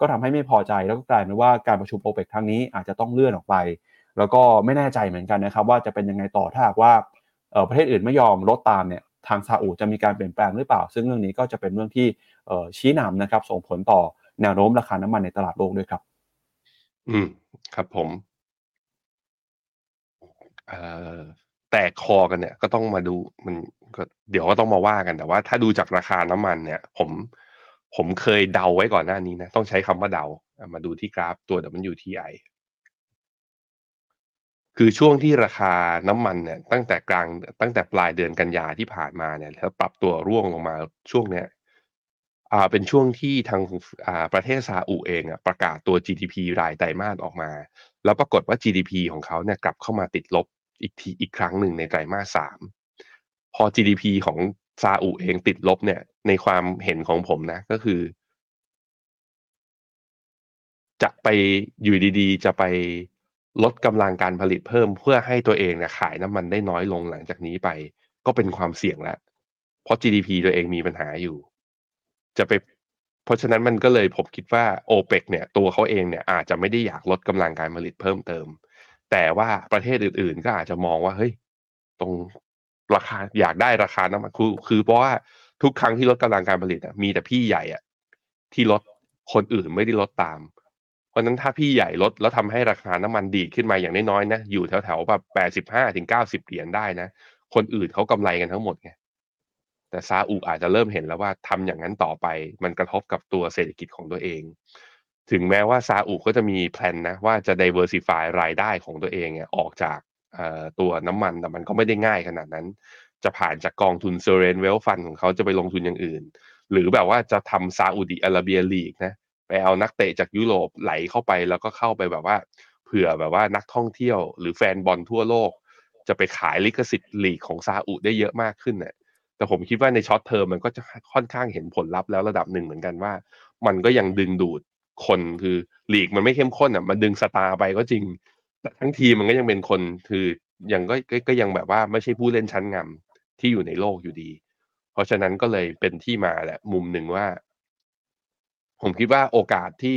ก็ทำให้ไม่พอใจแล้วก็กลายเป็นว่าการประชุม OPEC ครั้งนี้อาจจะต้องเลื่อนออกไปแล้วก็ไม่แน่ใจเหมือนกันนะครับว่าจะเป็นยังไงต่อถ้าหากว่าประเทศอื่นไม่ยอมลดตามเนี่ยทางซาอุจะมีการเปลี่ยนแปลงหรือเปล่าซึ่งเรื่องนี้ก็จะเป็นเรื่องที่ชี้นำนะครับส่งผลต่อแนวโน้มราคาน้ำมันในตลาดโลกด้วยครับอืมครับผมเอ่อแตกคอกันเนี่ยก็ต้องมาดูมันก็เดี๋ยวก็ต้องมาว่ากันแต่ว่าถ้าดูจากราคาน้ำมันเนี่ยผมผมเคยเดาไว้ก่อนหน้านี้นะต้องใช้คำว่าเดามาดูที่กราฟตัว ดับเบิลยู ที ไอ คือช่วงที่ราคาน้ำมันเนี่ยตั้งแต่กลางตั้งแต่ปลายเดือนกันยาที่ผ่านมาเนี่ยแล้วปรับตัวร่วงลงมาช่วงเนี้ยอ่าเป็นช่วงที่ทางอ่าประเทศซาอุเองอ่ะประกาศตัว จี ดี พี รายไตรมาสออกมาแล้วปรากฏว่า จี ดี พี ของเขาเนี่ยกลับเข้ามาติดลบอีกทีอีกครั้งหนึ่งในไตรมาสสามพอ จี ดี พี ของซาอุเองติดลบเนี่ยในความเห็นของผมนะก็คือจะไปอยู่ดีๆจะไปลดกำลังการผลิตเพิ่มเพื่อให้ตัวเองเนี่ยขายน้ำมันได้น้อยลงหลังจากนี้ไปก็เป็นความเสี่ยงแล้วเพราะ จี ดี พี ตัวเองมีปัญหาอยู่จะไปเพราะฉะนั้นมันก็เลยผมคิดว่า OPEC เนี่ยตัวเขาเองเนี่ยอาจจะไม่ได้อยากลดกำลังการผลิตเพิ่มเติมแต่ว่าประเทศอื่นๆก็อาจจะมองว่าเฮ้ยตรงราคาอยากได้ราคาน้ำมันคือคือเพราะว่าทุกครั้งที่ลดกำลังการผลิตมีแต่พี่ใหญ่อะที่ลดคนอื่นไม่ได้ลดตามเพราะนั้นถ้าพี่ใหญ่ลดแล้วทำให้ราคาน้ำมันดีขึ้นมาอย่างน้อยๆนะอยู่แถวๆแบบแปดสิบห้าถึงเก้าสิบเหรียญได้นะคนอื่นเขากำไรกันทั้งหมดไงแต่ซาอุอาจจะเริ่มเห็นแล้วว่าทำอย่างนั้นต่อไปมันกระทบกับตัวเศรษฐกิจของตัวเองถึงแม้ว่าซาอุก็จะมีแพลนนะว่าจะ diversify รายได้ของตัวเองเนี่ยออกจากตัวน้ำมันแต่มันก็ไม่ได้ง่ายขนาดนั้นจะผ่านจากกองทุน Sovereign Wealth Fund ของเขาจะไปลงทุนอย่างอื่นหรือแบบว่าจะทำซาอุดิอาระเบียลีกนะไปเอานักเตะจากยุโรปไหลเข้าไปแล้วก็เข้าไปแบบว่าเผื่อแบบว่านักท่องเที่ยวหรือแฟนบอลทั่วโลกจะไปขายลิขสิทธิ์ลีกของซาอุได้เยอะมากขึ้นน่ะแต่ผมคิดว่าในช็อตเทอมมันก็จะค่อนข้างเห็นผลลัพธ์แล้วระดับหนึ่งเหมือนกันว่ามันก็ยังดึงดูดคนคือลีกมันไม่เข้มข้นอ่ะมันดึงสตาร์ไปก็จริงแต่ทั้งทีมมันก็ยังเป็นคนคือยังก็ก็ยังแบบว่าไม่ใช่ผู้เล่นชั้นนำที่อยู่ในโลกอยู่ดีเพราะฉะนั้นก็เลยเป็นที่มาแหละมุมหนึ่งว่าผมคิดว่าโอกาสที่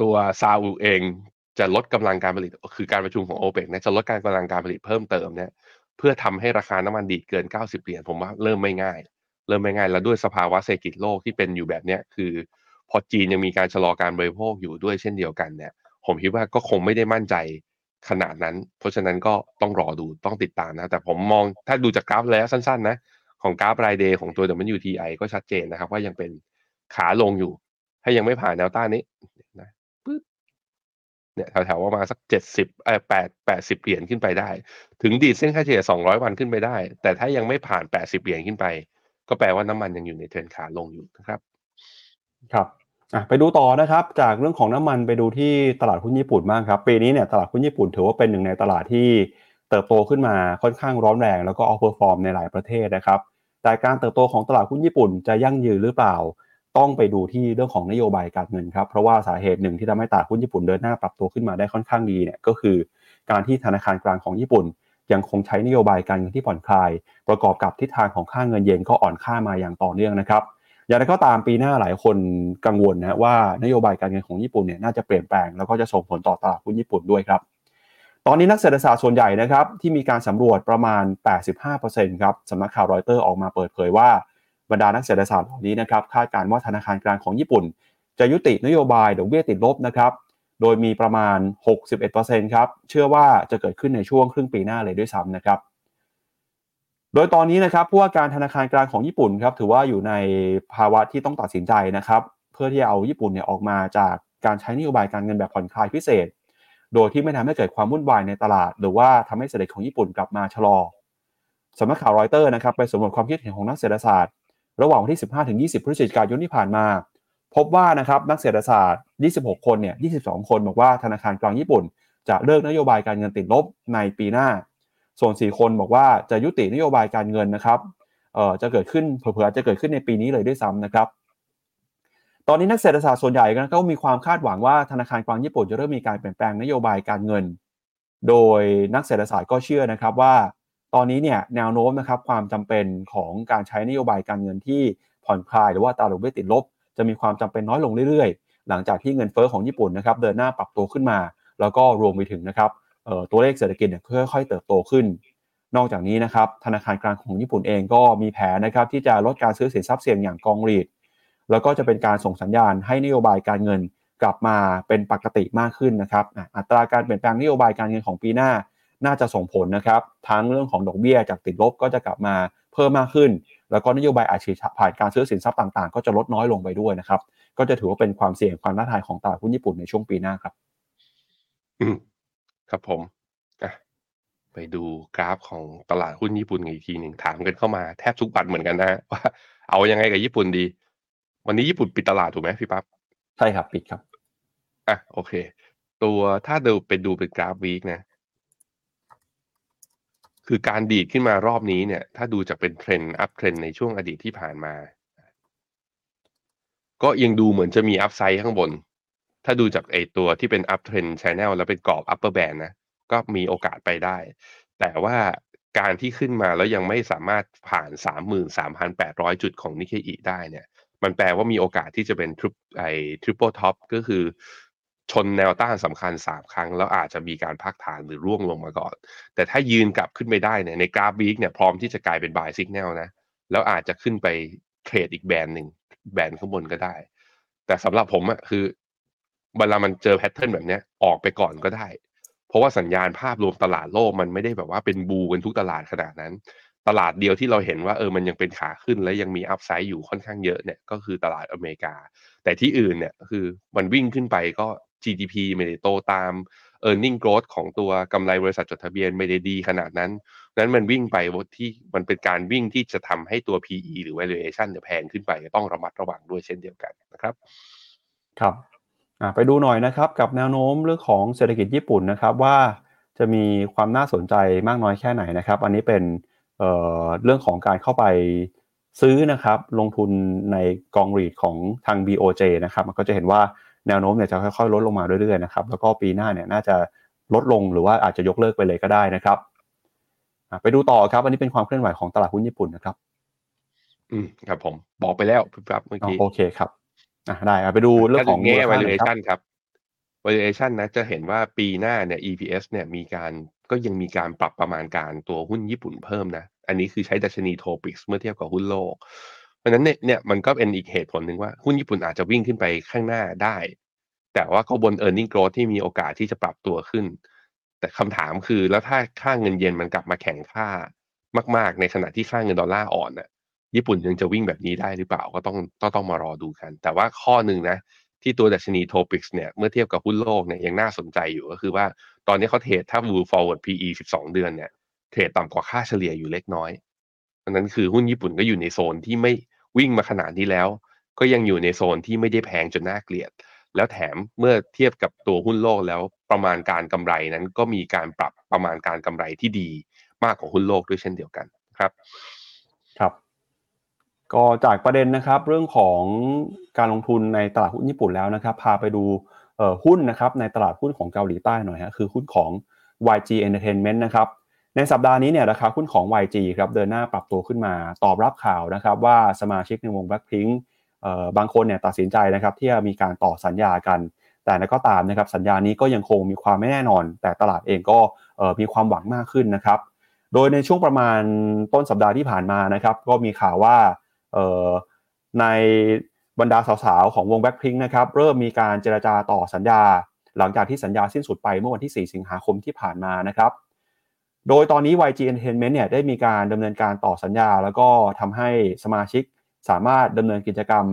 ตัวซาอุเองจะลดกำลังการผลิตคือการประชุมของ OPEC นะจะลดการกำลังการผลิตเพิ่มเติมเนี่ยเพื่อทำให้ราคาน้ำมันดีดเกินเก้าสิบเหรียญผมว่าเริ่มไม่ง่ายเริ่มไม่ง่ายแล้วด้วยสภาวะเศรษฐกิจโลกที่เป็นอยู่แบบเนี้ยคือพอจีนยังมีการชะลอการบริโภคอยู่ด้วยเช่นเดียวกันเนี่ยผมคิดว่าก็คงไม่ได้มั่นใจขนาดนั้นเพราะฉะนั้นก็ต้องรอดูต้องติดตามนะแต่ผมมองถ้าดูจากกราฟแล้วสั้นๆนะของกราฟรายเดย์ของตัว ดับเบิลยู ที ไอ ก็ชัดเจนนะครับว่ายังเป็นขาลงอยู่ถ้ายังไม่ผ่านแนวต้านนี้นะปึ๊บเนี่ยแถวๆว่ามาสักเจ็ดสิบเอ่อแปดสิบเหรียญขึ้นไปได้ถึงดีดเส้นค่าเฉลี่ยสองร้อยวันขึ้นไปได้แต่ถ้ายังไม่ผ่านแปดสิบเหรียญขึ้นไปก็แปลว่าน้ำมันยังอยู่ในเทรนขาลงอยู่นะครับครับไปดูต่อนะครับจากเรื่องของน้ำมันไปดูที่ตลาดหุ้นญี่ปุ่นบ้างครับปีนี้เนี่ยตลาดหุ้นญี่ปุ่นถือว่าเป็นหนึ่งในตลาดที่เติบโตขึ้นมาค่อนข้างร้อนแรงแล้วก็เอาเพอร์ฟอร์มในหลายประเทศนะครับแต่การเติบโตของตลาดหุ้นญี่ปุ่นจะยั่งยืนหรือเปล่าต้องไปดูที่เรื่องของนโยบายการเงินครับเพราะว่าสาเหตุหนึ่งที่ทำให้ตลาดหุ้นญี่ปุ่นเดินหน้าปรับตัวขึ้นมาได้ค่อนข้างดีเนี่ยก็คือการที่ธนาคารกลางของญี่ปุ่นยังคงใช้นโยบายการเงินที่ผ่อนคลายประกอบกับทิศทางของค่าเงินเยนก็อ่อนค่ามาอย่างต่อเนื่องนะครับ อย่างไรก็ตามปีหน้าหลายคนกังวลนะว่านโยบายการเงินของญี่ปุ่นเนี่ยน่าจะเปลี่ยนแปลงแล้วก็จะส่งผลต่อตลาดหุ้นญี่ปุ่นด้วยครับตอนนี้นักเศรษฐศาสตร์ส่วนใหญ่นะครับที่มีการสำรวจประมาณ แปดสิบห้าเปอร์เซ็นต์ ครับสำนักข่าวรอยเตอร์ออกมาเปิดเผยว่าบรรดานักเศรษฐศาสตร์เหล่านี้นะครับคาดการณ์ว่าธนาคารกลางของญี่ปุ่นจะยุตินโยบายดอกเบี้ยติดลบนะครับโดยมีประมาณ หกสิบเอ็ดเปอร์เซ็นต์ ครับเชื่อว่าจะเกิดขึ้นในช่วงครึ่งปีหน้าเลยด้วยซ้ำนะครับโดยตอนนี้นะครับผู้ว่าการธนาคารกลางของญี่ปุ่นครับถือว่าอยู่ในภาวะที่ต้องตัดสินใจนะครับเพื่อที่จะเอาญี่ปุ่นเนี่ยออกมาจากการใช้นโยบายการเงินแบบผ่อนคลายพิเศษโดยที่ไม่ทำให้เกิดความวุ่นวายในตลาดหรือว่าทำให้เศรษฐกิจของญี่ปุ่นกลับมาชะลอสำนักข่าวรอยเตอร์นะครับไปสำรวจความคิดเห็นของนักเศรษฐศาสตร์ระหว่างวันที่ สิบห้าถึงยี่สิบ พฤศจิกายนที่ผ่านมาพบว่านะครับนักเศรษฐศาสตร์ยี่สิบหกคนเนี่ยยี่สิบสองคนบอกว่าธนาคารกลางญี่ปุ่นจะเลิกนโยบายการเงินติดลบในปีหน้าส่วนสี่คนบอกว่าจะยุตินโยบายการเงินนะครับเอ่อจะเกิดขึ้นเผลอๆจะเกิดขึ้นในปีนี้เลยด้วยซ้ำนะครับตอนนี้นักเศรษฐศาสตร์ส่วนใหญ่ก็มีความคาดหวังว่าธนาคารกลางญี่ปุ่นจะเริ่มมีการเปลี่ยนแปลงนโยบายการเงินโดยนักเศรษฐศาสตร์ก็เชื่อนะครับว่าตอนนี้เนี่ยแนวโน้มนะครับความจำเป็นของการใช้นโยบายการเงินที่ผ่อนคลายหรือว่าตาหลบไม่ติดลบจะมีความจำเป็นน้อยลงเรื่อยๆหลังจากที่เงินเฟ้อของญี่ปุ่นนะครับเดินหน้าปรับตัวขึ้นมาแล้วก็รวมไปถึงนะครับตัวเลขเศรษฐกิจเนี่ยค่อยๆเติบโตขึ้นนอกจากนี้นะครับธนาคารกลางของญี่ปุ่นเองก็มีแผนนะครับที่จะลดการซื้อสินทรัพย์เสี่ยงอย่างกองรีทแล้วก็จะเป็นการส่งสัญญาณให้นโยบายการเงินกลับมาเป็นปกติมากขึ้นนะครับอัตราการเปลี่ยนแปลงนโยบายการเงินของปีหน้าน่าจะส่งผลนะครับทั้งเรื่องของดอกเบี้ยจากติดลบก็จะกลับมาเพิ่มมากขึ้นแล้วก็นโยบายอัดฉีดผ่านการซื้อสินทรัพย์ต่างๆก็จะลดน้อยลงไปด้วยนะครับก็จะถือว่าเป็นความเสี่ยงความท้าทายของตลาดหุ้นญี่ปุ่นในช่วงปีหน้าครับครับผมไปดูกราฟของตลาดหุ้นญี่ปุ่นอีกทีหนึ่งถามกันเข้ามาแทบทุกวันเหมือนกันนะว่าเอายังไงกับญี่ปุ่นดีวันนี้ญี่ปุ่นปิดตลาดถูกไหมพี่ปั๊บใช่ครับปิดครับอ่ะโอเคตัวถ้าเดินไปดูเป็นกราฟวีคนะคือการดีดขึ้นมารอบนี้เนี่ยถ้าดูจากเป็นเทรนด์อัพเทรนด์ในช่วงอดีตที่ผ่านมาก็ยังดูเหมือนจะมีอัพไซด์ข้างบนถ้าดูจากไอตัวที่เป็นอัพเทรนด์ channel แล้วเป็นกรอบ upper band นะก็มีโอกาสไปได้แต่ว่าการที่ขึ้นมาแล้วยังไม่สามารถผ่าน สามหมื่นสามพันแปดร้อย จุดของ Nikkei ได้เนี่ยมันแปลว่ามีโอกาสที่จะเป็นทริปไอ triple top ก็คือชนแนวต้านสำคัญสามครั้งแล้วอาจจะมีการพักฐานหรือร่วงลงมาก่อนแต่ถ้ายืนกลับขึ้นไปได้เนี่ยในกราฟ week เนี่ยพร้อมที่จะกลายเป็น buy signal นะแล้วอาจจะขึ้นไปเทรดอีกแบนด์นึงแบนด์ข้างบนก็ได้แต่สำหรับผมอะคือเวลามันเจอแพทเทิร์นแบบเนี้ยออกไปก่อนก็ได้เพราะว่าสัญญาณภาพรวมตลาดโลกมันไม่ได้แบบว่าเป็นบูกันทุกตลาดขนาดนั้นตลาดเดียวที่เราเห็นว่าเออมันยังเป็นขาขึ้นและยังมีอัพไซด์อยู่ค่อนข้างเยอะเนี่ยก็คือตลาดอเมริกาแต่ที่อื่นเนี่ยคือมันวิ่งขึ้นไปก็ จี ดี พี ไม่ได้โตตาม earning growth ของตัวกำไรบริษัทจดทะเบียนไม่ได้ดีขนาดนั้นนั้นมันวิ่งไปที่มันเป็นการวิ่งที่จะทำให้ตัว พี อี หรือ valuation เนี่ยแพงขึ้นไปต้องระมัดระวังด้วยเช่นเดียวกันนะครับครับไปดูหน่อยนะครับกับแนวโน้มเรื่องของเศรษฐกิจญี่ปุ่นนะครับว่าจะมีความน่าสนใจมากน้อยแค่ไหนนะครับอันนี้เป็น เอ่อ เรื่องของการเข้าไปซื้อนะครับลงทุนในกองรีทของทาง บี โอ เจ นะครับมันก็จะเห็นว่าแนวโน้มเนี่ยจะค่อยๆลดลงมาเรื่อยๆนะครับแล้วก็ปีหน้าเนี่ยน่าจะลดลงหรือว่าอาจจะยกเลิกไปเลยก็ได้นะครับไปดูต่อครับอันนี้เป็นความเคลื่อนไหวของตลาดหุ้นญี่ปุ่นนะครับอืมครับผมบอกไปแล้วครับเมื่อกี้โอเคครับได้ครับไปดูเรื่องของ valuation ครับ valuation นะจะเห็นว่าปีหน้าเนี่ย อี พี เอส เนี่ยมีการก็ยังมีการปรับประมาณการตัวหุ้นญี่ปุ่นเพิ่มนะอันนี้คือใช้ดัชนี Topix เมื่อเทียบกับหุ้นโลกเพราะฉะนั้นเนี่ยเนี่ยมันก็เป็นอีกเหตุผลหนึ่งว่าหุ้นญี่ปุ่นอาจจะวิ่งขึ้นไปข้างหน้าได้แต่ว่าก็บน earning growth ที่มีโอกาสที่จะปรับตัวขึ้นแต่คำถามคือแล้วถ้าค่าเงินเยนมันกลับมาแข็งค่ามากๆในขณะที่ค่าเงินดอลลาร์อ่อนนะญี่ปุ่นยังจะวิ่งแบบนี้ได้หรือเปล่าก็ต้องต้องต้องมารอดูกันแต่ว่าข้อหนึ่งนะที่ตัวดัชนี Topix เนี่ยเมื่อเทียบกับหุ้นโลกเนี่ยยังน่าสนใจอยู่ก็คือว่าตอนนี้เขาเทรดถ้า View Forward พี อี สิบสอง เดือนเนี่ยเทรดต่ำกว่าค่าเฉลี่ยอยู่เล็กน้อยเพราะนั้นคือหุ้นญี่ปุ่นก็อยู่ในโซนที่ไม่วิ่งมาขนาดนี้แล้วก็ยังอยู่ในโซนที่ไม่ได้แพงจนน่าเกลียดแล้วแถมเมื่อเทียบกับตัวหุ้นโลกแล้วประมาณการกำไรนั้นก็มีการปรับประมาณการกำไรที่ดีมากกว่าหุ้นโลกด้วยเช่นเดียวกันครับครับก็จากประเด็นนะครับเรื่องของการลงทุนในตลาดหุ้นญี่ปุ่นแล้วนะครับพาไปดูเอ่อหุ้นนะครับในตลาดหุ้นของเกาหลีใต้หน่อยฮะคือหุ้นของ วาย จี Entertainment นะครับในสัปดาห์นี้เนี่ยราคาหุ้นของ วาย จี ครับเดินหน้าปรับตัวขึ้นมาตอบรับข่าวนะครับว่าสมาชิกในวง Blackpink บางคนเนี่ยตัดสินใจนะครับที่จะมีการต่อสัญญากันแต่แล้วก็ตามนะครับสัญญานี้ก็ยังคงมีความไม่แน่นอนแต่ตลาดเองก็มีความหวังมากขึ้นนะครับโดยในช่วงประมาณต้นสัปดาห์ที่ผ่านมานะครับก็มีข่าวว่าในบรรดาสาวๆของวง Blackpink นะครับเริ่มมีการเจรจาต่อสัญญาหลังจากที่สัญญาสิ้นสุดไปเมื่อวันที่สี่สิงหาคมที่ผ่านมานะครับโดยตอนนี้ วาย จี Entertainment เนี่ยได้มีการดำเนินการต่อสัญญาแล้วก็ทำให้สมาชิกสามารถดำเนินกิจกรรม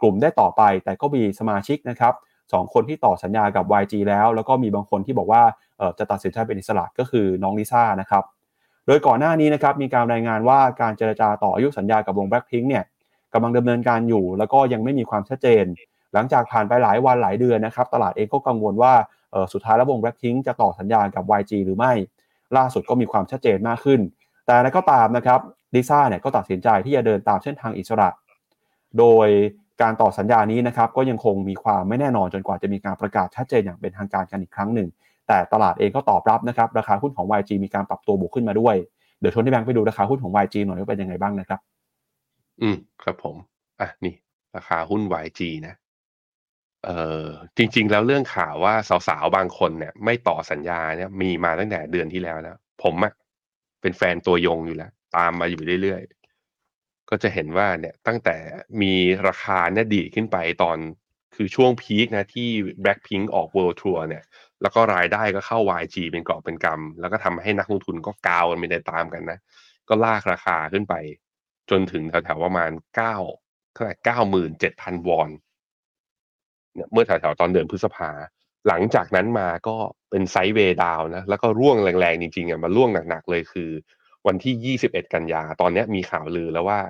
กลุ่มได้ต่อไปแต่ก็มีสมาชิกนะครับสองคนที่ต่อสัญญากับ วาย จี แล้วแล้วก็มีบางคนที่บอกว่าจะตัดสินใจเป็นอิสระก็คือน้องลิซ่านะครับโดยก่อนหน้านี้นะครับมีการรายงานว่าการเจรจาต่ออายุสัญญากับวง Blackpink เนี่ยกำลังดำเนินการอยู่แล้วก็ยังไม่มีความชัดเจนหลังจากผ่านไปหลายวันหลายเดือนนะครับตลาดเองก็กังวลว่าสุดท้ายแล้ววง Blackpink จะต่อสัญญากับ วาย จี หรือไม่ล่าสุดก็มีความชัดเจนมากขึ้นแต่แล้วก็ตามนะครับลิซ่าเนี่ยก็ตัดสินใจที่จะเดินตามเส้นทางอิสระโดยการต่อสัญญานี้นะครับก็ยังคงมีความไม่แน่นอนจนกว่าจะมีการประกาศชัดเจนอย่างเป็นทางการกันอีกครั้งหนึ่งแต่ตลาดเองก็ตอบรับนะครับราคาหุ้นของ วาย จี มีการปรับตัวบวกขึ้นมาด้วยเดี๋ยวชวนที่แบงค์ไปดูราคาหุ้นของ วาย จี หน่อยว่าเป็นยังไงบ้างนะครับอืมครับผมอ่ะนี่ราคาหุ้น วาย จี นะเอ่อจริงๆแล้วเรื่องข่าวว่าสาวๆบางคนเนี่ยไม่ต่อสัญญาเนี่ยมีมาตั้งแต่เดือนที่แล้วแล้วผมอ่ะเป็นแฟนตัวยงอยู่แล้วตามมาอยู่เรื่อยๆก็จะเห็นว่าเนี่ยตั้งแต่มีราคาเนี่ยดีขึ้นไปตอนคือช่วงพีคนะที่ Blackpink ออก World Tour เนี่ยแล้วก็รายได้ก็เข้า วาย จี เป็นกอบเป็นกำแล้วก็ทำให้นักลงทุนก็กาวกันไปตามกันนะก็ลากราคาขึ้นไปจนถึงแถวๆประมาณเก้าเท่าไหร่ เก้าหมื่นเจ็ดพัน วอนเมื่อแถวๆตอนเดือนพฤษภาหลังจากนั้นมาก็เป็นไซด์เวย์ดาวน์นะแล้วก็ร่วงแรงๆจริงๆอ่ะมันร่วงหนักๆเลยคือวันที่ยี่สิบเอ็ดกันยาตอนนี้มีข่าวลือแล้วว่า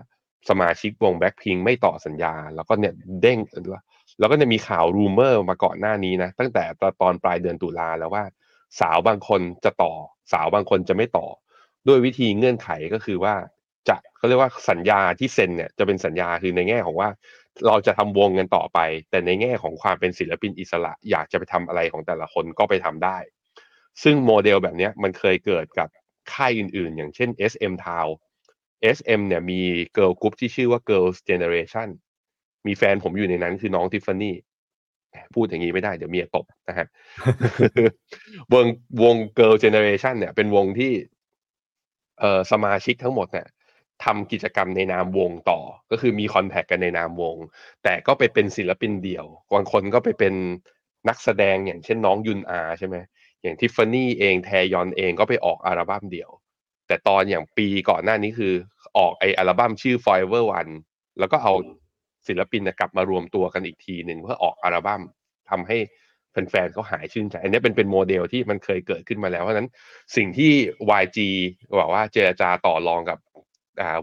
สมาชิกวง Blackpink ไม่ต่อสัญญาแล้วก็เนี่ยเด้งแล้วก็จะมีข่าวรูเมอร์มาก่อนหน้านี้นะตั้งแต่ตอนปลายเดือนตุลาแล้วว่าสาวบางคนจะต่อสาวบางคนจะไม่ต่อด้วยวิธีเงื่อนไขก็คือว่าจะเขาเรียกว่าสัญญาที่เซ็นเนี่ยจะเป็นสัญญาคือในแง่ของว่าเราจะทำวงกันต่อไปแต่ในแง่ของความเป็นศิลปินอิสระอยากจะไปทำอะไรของแต่ละคนก็ไปทำได้ซึ่งโมเดลแบบนี้มันเคยเกิดกับค่ายอื่นๆอย่างเช่น เอส เอ็ม Town เอส เอ็ม เนี่ยมี Girl Group ที่ชื่อว่า Girls Generation มีแฟนผมอยู่ในนั้นคือน้อง Tiffany พูดอย่างนี้ไม่ได้เดี๋ยวเมียตบนะฮะ วงวง Girl Generation เนี่ยเป็นวงที่เอ่อสมาชิกทั้งหมดเนี่ยทำกิจกรรมในนามวงต่อก็คือมีคอนแทคกันในนามวงแต่ก็ไปเป็นศิลปินเดี่ยวบางคนก็ไปเป็นนักแสดงอย่างเช่นน้องยุนอาใช่ไหมอย่างทิฟฟานี่เองแทยอนเองก็ไปออกอัลบั้มเดี่ยวแต่ตอนอย่างปีก่อนหน้านี้คือออกไออัลบั้มชื่อ Forever One แล้วก็เอาศิลปินกลับมารวมตัวกันอีกทีหนึ่งเพื่อออกอัลบั้มทำให้แฟนๆเขาหายชื่นใจอันนี้เป็นเป็นโมเดลที่มันเคยเกิดขึ้นมาแล้วเพราะฉะนั้นสิ่งที่ วาย จี บอกว่าเจรจาต่อรองกับ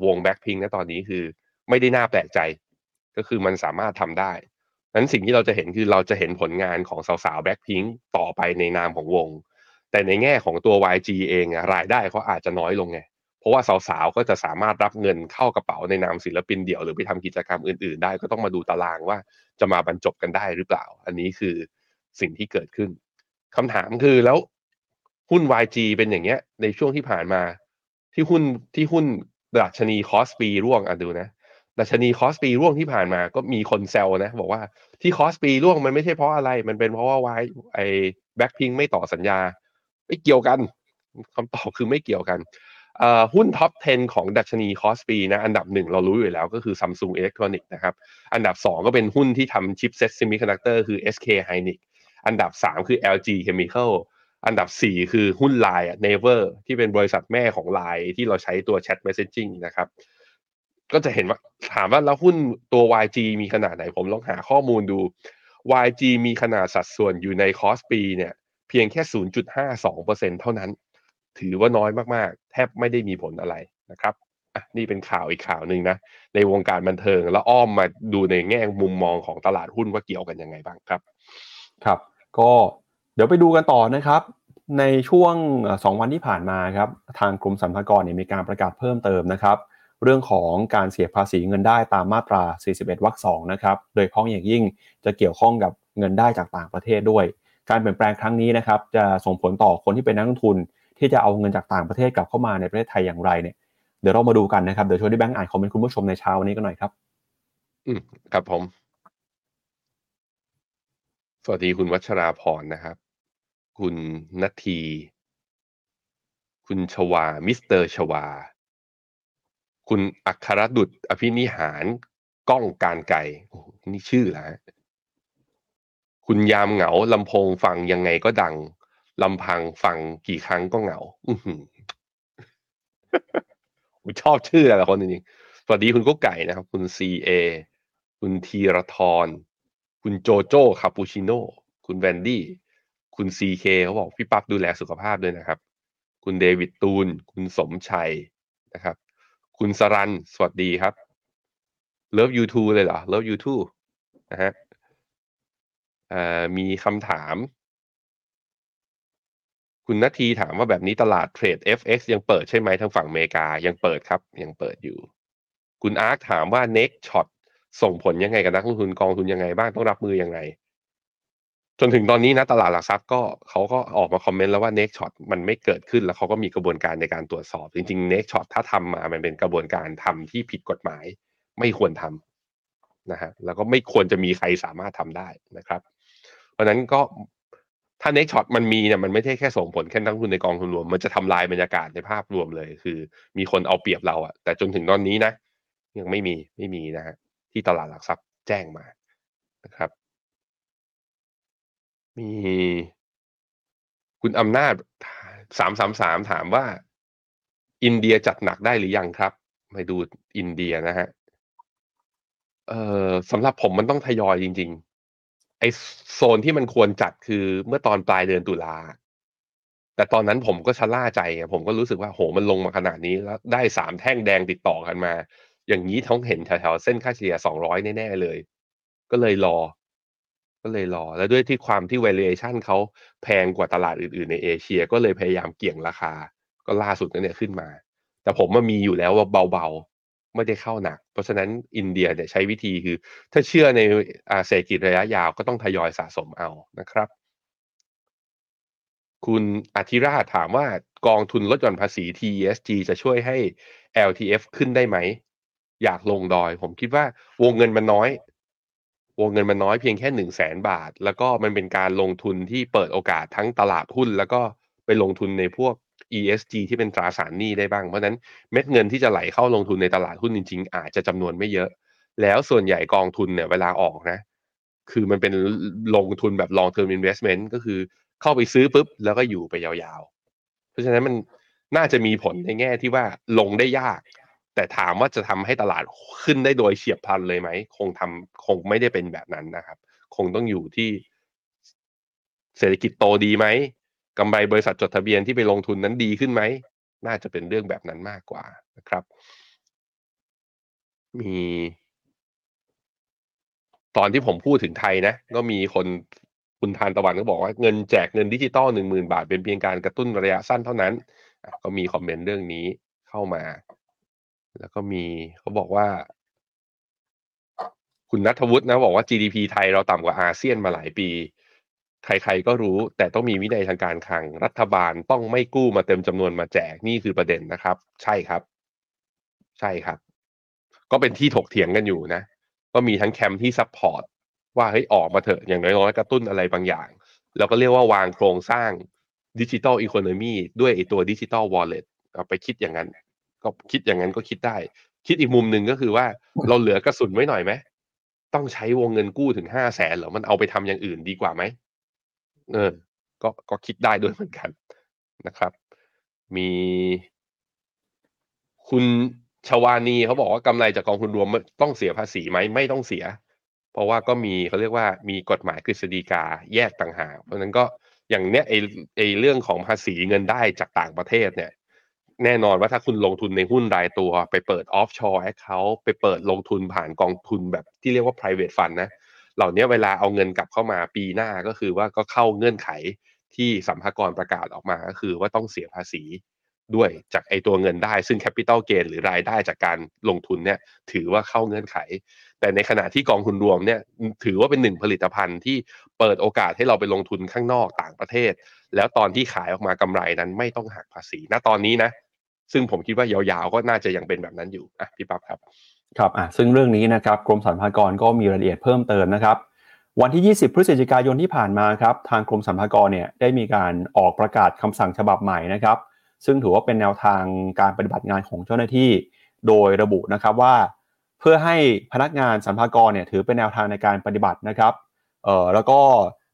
วง Blackpink นะตอนนี้คือไม่ได้น่าแปลกใจก็คือมันสามารถทำได้นั้นสิ่งที่เราจะเห็นคือเราจะเห็นผลงานของสาวๆ Blackpink ต่อไปในนามของวงแต่ในแง่ของตัว วาย จี เองอะรายได้เขาอาจจะน้อยลงไงเพราะว่าสาวๆก็จะสามารถรับเงินเข้ากระเป๋าในนามศิลปินเดี่ยวหรือไปทำกิจกรรมอื่นๆได้ก็ต้องมาดูตารางว่าจะมาบรรจบกันได้หรือเปล่าอันนี้คือสิ่งที่เกิดขึ้นคำถามคือแล้วหุ้น วาย จี เป็นอย่างเงี้ยในช่วงที่ผ่านมาที่หุ้นที่หุ้นดัชนีคอสปีร่วงอ่ะดูนะดัชนีคอสปีร่วงที่ผ่านมาก็มีคนแซวนะบอกว่าที่คอสปีร่วงมันไม่ใช่เพราะอะไรมันเป็นเพราะว่าไว้ไอ้ Blackpink ไม่ต่อสัญญาไม่เกี่ยวกันคำตอบคือไม่เกี่ยวกันเอ่อหุ้นท็อปสิบของดัชนีคอสปีนะอันดับหนึ่งเรารู้อยู่แล้วก็คือ Samsung Electronics นะครับอันดับสองก็เป็นหุ้นที่ทำชิปเซ็ตเซมิคอนดักเตอร์คือ เอส เค Hynix อันดับสามคือ แอล จี Chemicalอันดับสี่คือหุ้น ไลน์ อ่ะ Naver ที่เป็นบริษัทแม่ของ ไลน์ ที่เราใช้ตัว Chat Messaging นะครับก็จะเห็นว่าถามว่าแล้วหุ้นตัว วาย จี มีขนาดไหนผมลองหาข้อมูลดู วาย จี มีขนาดสัดส่วนอยู่ในคอสปีเนี่ยเพียงแค่ ศูนย์จุดห้าสองเปอร์เซ็นต์ เท่านั้นถือว่าน้อยมากๆแทบไม่ได้มีผลอะไรนะครับอ่ะนี่เป็นข่าวอีกข่าวนึงนะในวงการบันเทิงแล้วอ้อมมาดูในแง่มุมมองของตลาดหุ้นว่าเกี่ยวกันยังไงบ้างครับครับก็เดี๋ยวไปดูกันต่อนะครับในช่วงสองวันที่ผ่านมาครับทางกรมสรรพากรเนี่ยมีการประกาศเพิ่มเติมนะครับเรื่องของการเสียภาษีเงินได้ตามมาตราสี่สิบเอ็ดวรรคสองนะครับโดยเฉพาะอย่างยิ่งจะเกี่ยวข้องกับเงินได้จากต่างประเทศด้วยการเปลี่ยนแปลงครั้งนี้นะครับจะส่งผลต่อคนที่เป็นนักลงทุนที่จะเอาเงินจากต่างประเทศกลับเข้ามาในประเทศไทยอย่างไรเนี่ยเดี๋ยวเรามาดูกันนะครับเดี๋ยวชวนที่แบงค์อ่านคอมเมนต์คุณผู้ชมในเช้าวันนี้กันหน่อยครับ อืมครับผมสวัสดีคุณวัชราพรนะครับ คุณนัทธี คุณชวา มิสเตอร์ชวา คุณอัครดุจอภินิหารก้องการไก่โอ้โหนี่ชื่อละคุณยามเหงาลำโพงฟังยังไงก็ดังลำพังฟังกี่ครั้งก็เหงาอื้อหือ ชอบชื่ออะไรคนนี้สวัสดีคุณกุ๊กไก่นะครับคุณ ซี เอ คุณธีรธรคุณโจโจ้คาปูชิโน่คุณแวนดี้คุณ ซี เค เขาบอกพี่ปั๊บดูแลสุขภาพด้วยนะครับคุณเดวิดตูนคุณสมชัยนะครับคุณสรันสวัสดีครับเลิฟ YouTube เลยเหรอเลิฟ YouTube นะฮะเอ่อมีคำถามคุณนาทีถามว่าแบบนี้ตลาดเทรด เอฟ เอ็กซ์ ยังเปิดใช่ไหมทางฝั่งอเมริกายังเปิดครับยังเปิดอยู่คุณอาร์คถามว่า Next Shot ส่งผลยังไงกับนักลงทุนกองทุนยังไงบ้างต้องรับมือยังไงจนถึงตอนนี้นะตลาดหลักทรัพย์ก็เขาก็ออกมาคอมเมนต์แล้วว่า Next Shot มันไม่เกิดขึ้นแล้วเขาก็มีกระบวนการในการตรวจสอบจริงๆ Next Shot ถ้าทำมามันเป็นกระบวนการทำที่ผิดกฎหมายไม่ควรทำนะฮะแล้วก็ไม่ควรจะมีใครสามารถทำได้นะครับเพราะนั้นก็ถ้า Next Shot มันมีเนี่ยมันไม่ใช่แค่ส่งผลแค่นักลงทุนในกองทุนรวมมันจะทำลายบรรยากาศในภาพรวมเลยคือมีคนเอาเปรียบเราอะแต่จนถึงตอนนี้นะยังไม่มีไม่มีนะฮะที่ตลาดหลักทรัพย์แจ้งมานะครับมีคุณอำนาจสามสามสามถามว่าอินเดียจัดหนักได้หรือยังครับไปดูอินเดียนะฮะเอ่อสำหรับผมมันต้องทยอยจริงๆไอ้โซนที่มันควรจัดคือเมื่อตอนปลายเดือนตุลาแต่ตอนนั้นผมก็ชะล่าใจผมก็รู้สึกว่าโหมันลงมาขนาดนี้แล้วได้สามแท่งแดงติดต่อกันมาอย่างนี้ท้องเห็นแถวๆเส้นค่าเฉลี่ยสองร้อยแน่ๆเลยก็เลยรอก็เลยรอแล้วด้วยที่ความที่ valuation เขาแพงกว่าตลาดอื่นๆในเอเชียก็เลยพยายามเกี่ยงราคาก็ล่าสุดนั่นเนี่ยขึ้นมาแต่ผมมันมีอยู่แล้วว่าเบาๆไม่ได้เข้าหนักเพราะฉะนั้นอินเดียเนี่ยใช้วิธีคือถ้าเชื่อในเศรษฐกิจระยะยาวก็ต้องทยอยสะสมเอานะครับคุณอธิราชถามว่ากองทุนลดหย่อนภาษี ที อี เอส จี จะช่วยให้ แอล ที เอฟ ขึ้นได้ไหมอยากลงดอยผมคิดว่าวงเงินมันน้อยวงเงินมันน้อยเพียงแค่ หนึ่งแสน บาทแล้วก็มันเป็นการลงทุนที่เปิดโอกาสทั้งตลาดหุ้นแล้วก็ไปลงทุนในพวก อี เอส จี ที่เป็นตราสารหนี้ได้บ้างเพราะนั้นเม็ดเงินที่จะไหลเข้าลงทุนในตลาดหุ้นจริงๆอาจจะจำนวนไม่เยอะแล้วส่วนใหญ่กองทุนเนี่ยเวลาออกนะคือมันเป็นลงทุนแบบ long term investment ก็คือเข้าไปซื้อปุ๊บแล้วก็อยู่ไปยาวๆเพราะฉะนั้นมันน่าจะมีผลในแง่ที่ว่าลงได้ยากแต่ถามว่าจะทำให้ตลาดขึ้นได้โดยเฉียบพลันเลยไหมคงทำคงไม่ได้เป็นแบบนั้นนะครับคงต้องอยู่ที่เศรษฐกิจโตดีไหมกำไรบริษัทจดทะเบียนที่ไปลงทุนนั้นดีขึ้นไหมน่าจะเป็นเรื่องแบบนั้นมากกว่านะครับมีตอนที่ผมพูดถึงไทยนะก็มีคนคุณทานตะวันก็บอกว่าเงินแจกเงินดิจิตอล หนึ่งหมื่น บาทเป็นเพียงการกระตุ้นระยะสั้นเท่านั้นก็มีคอมเมนต์เรื่องนี้เข้ามาแล้วก็มีเขาบอกว่าคุณณัฐวุฒินะบอกว่า จี ดี พี ไทยเราต่ำกว่าอาเซียนมาหลายปีใครๆก็รู้แต่ต้องมีวินัยทางการคลังรัฐบาลต้องไม่กู้มาเต็มจำนวนมาแจกนี่คือประเด็นนะครับใช่ครับใช่ครับก็เป็นที่ถกเถียงกันอยู่นะก็มีทั้งแคมป์ที่ซัพพอร์ตว่าเฮ้ยออกมาเถอะอย่างน้อยๆกระตุ้นอะไรบางอย่างแล้วก็เรียกว่าวางโครงสร้างดิจิทัลอีโคโนมีด้วยไอ้ตัวดิจิทัลวอลเล็ตเอาไปคิดอย่างนั้นก็คิดอย่างนั้นก็คิดได้คิดอีกมุมหนึ่งก็คือว่าเราเหลือกระสุนไว้หน่อยไหมต้องใช้วงเงินกู้ถึงห้าแสนหรอมันเอาไปทำอย่างอื่นดีกว่าไหมเออก็ก็คิดได้ด้วยเหมือนกันนะครับมีคุณชวานีเขาบอกว่ากำไรจากกองทุนรวมต้องเสียภาษีไหมไม่ต้องเสียเพราะว่าก็มีเขาเรียกว่ามีกฎหมายกฤษฎีกาแยกต่างหากเพราะนั้นก็อย่างเนี้ยไอไอเรื่องของภาษีเงินได้จากต่างประเทศเนี่ยแน่นอนว่าถ้าคุณลงทุนในหุ้นรายตัวไปเปิด offshore account ไปเปิดลงทุนผ่านกองทุนแบบที่เรียกว่า private fund นะเหล่านี้เวลาเอาเงินกลับเข้ามาปีหน้าก็คือว่าก็เข้าเงื่อนไขที่สรรพากรประกาศออกมาก็คือว่าต้องเสียภาษีด้วยจากไอตัวเงินได้ซึ่ง capital gain หรือรายได้จากการลงทุนเนี่ยถือว่าเข้าเงื่อนไขแต่ในขณะที่กองทุนรวมเนี่ยถือว่าเป็นหนึ่งผลิตภัณฑ์ที่เปิดโอกาสให้เราไปลงทุนข้างนอกต่างประเทศแล้วตอนที่ขายออกมากำไรนั้นไม่ต้องหักภาษีณตอนนี้นะซึ่งผมคิดว่ายาวๆก็น่าจะยังเป็นแบบนั้นอยู่อ่ะพี่ปั๊บครับ ครับอ่ะซึ่งเรื่องนี้นะครับกรมสรรพากรก็มีรายละเอียดเพิ่มเติมนะครับวันที่ยี่สิบพฤศจิกายนที่ผ่านมาครับทางกรมสรรพากรเนี่ยได้มีการออกประกาศคำสั่งฉบับใหม่นะครับซึ่งถือว่าเป็นแนวทางการปฏิบัติงานของเจ้าหน้าที่โดยระบุนะครับว่าเพื่อให้พนักงานสรรพากรเนี่ยถือเป็นแนวทางในการปฏิบัตินะครับเอ่อแล้วก็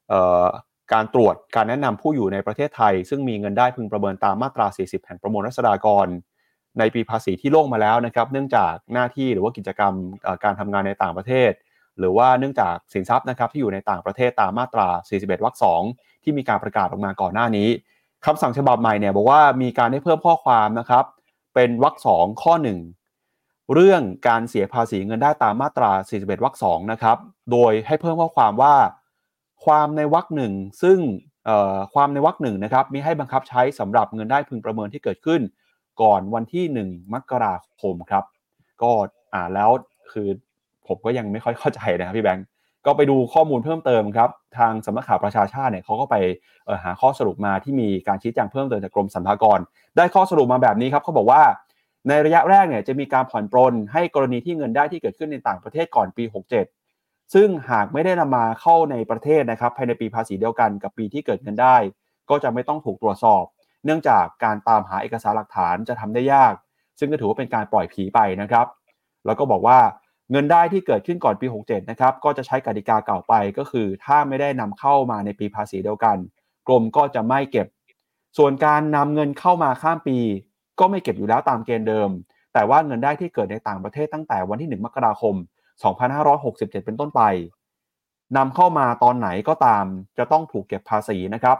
เอ่อการตรวจการแนะนำผู้อยู่ในประเทศไทยซึ่งมีเงินได้พึงประเมินตามมาตราสี่สิบแห่งประมวลรัษฎากรในปีภาษีที่ล่วงมาแล้วนะครับเนื่องจากหน้าที่หรือว่ากิจกรรมการทำงานในต่างประเทศหรือว่าเนื่องจากสินทรัพย์นะครับที่อยู่ในต่างประเทศตามมาตราสี่สิบเอ็ดวรรคสองที่มีการประกาศออกมาก่อนหน้านี้คำสั่งฉบับใหม่เนี่ยบอกว่ามีการได้เพิ่มข้อความนะครับเป็นวรรคสองข้อหนึ่งเรื่องการเสียภาษีเงินได้ตามมาตราสี่สิบเอ็ดวรรคสองนะครับโดยให้เพิ่มข้อความว่าความในวรรคหนึ่งซึ่งเอ่อความในวรรคหนึ่งนะครับมีให้บังคับใช้สำหรับเงินได้พึงประเมินที่เกิดขึ้นก่อนวันที่หนึ่งมกราคมครับก็อ่าแล้วคือผมก็ยังไม่ค่อยเข้าใจนะครับพี่แบงค์ก็ไปดูข้อมูลเพิ่มเติมครับทางสำนักข่าวประชาชาติเนี่ยเขาก็ไปหาข้อสรุปมาที่มีการชี้แจงเพิ่มเติมจากกรมสรรพากรได้ข้อสรุปมาแบบนี้ครับเขาบอกว่าในระยะแรกเนี่ยจะมีการผ่อนปรนให้กรณีที่เงินได้ที่เกิดขึ้นในต่างประเทศก่อนปีหกสิบเจ็ดซึ่งหากไม่ได้นำมาเข้าในประเทศนะครับภายในปีภาษีเดียวกันกับปีที่เกิดเงินได้ก็จะไม่ต้องถูกตรวจสอบเนื่องจากการตามหาเอกสารหลักฐานจะทำได้ยากซึ่งก็ถือว่าเป็นการปล่อยผีไปนะครับแล้วก็บอกว่าเงินได้ที่เกิดขึ้นก่อนปีหกสิบเจ็ดนะครับก็จะใช้กติกาเก่าไปก็คือถ้าไม่ได้นำเข้ามาในปีภาษีเดียวกันกรมก็จะไม่เก็บส่วนการนำเงินเข้ามาข้ามปีก็ไม่เก็บอยู่แล้วตามเกณฑ์เดิมแต่ว่าเงินได้ที่เกิดในต่างประเทศตั้งแต่วันที่หนึ่งมกราคมสองพันห้าร้อยหกสิบเจ็ดเป็นต้นไปนำเข้ามาตอนไหนก็ตามจะต้องถูกเก็บภาษีนะครับ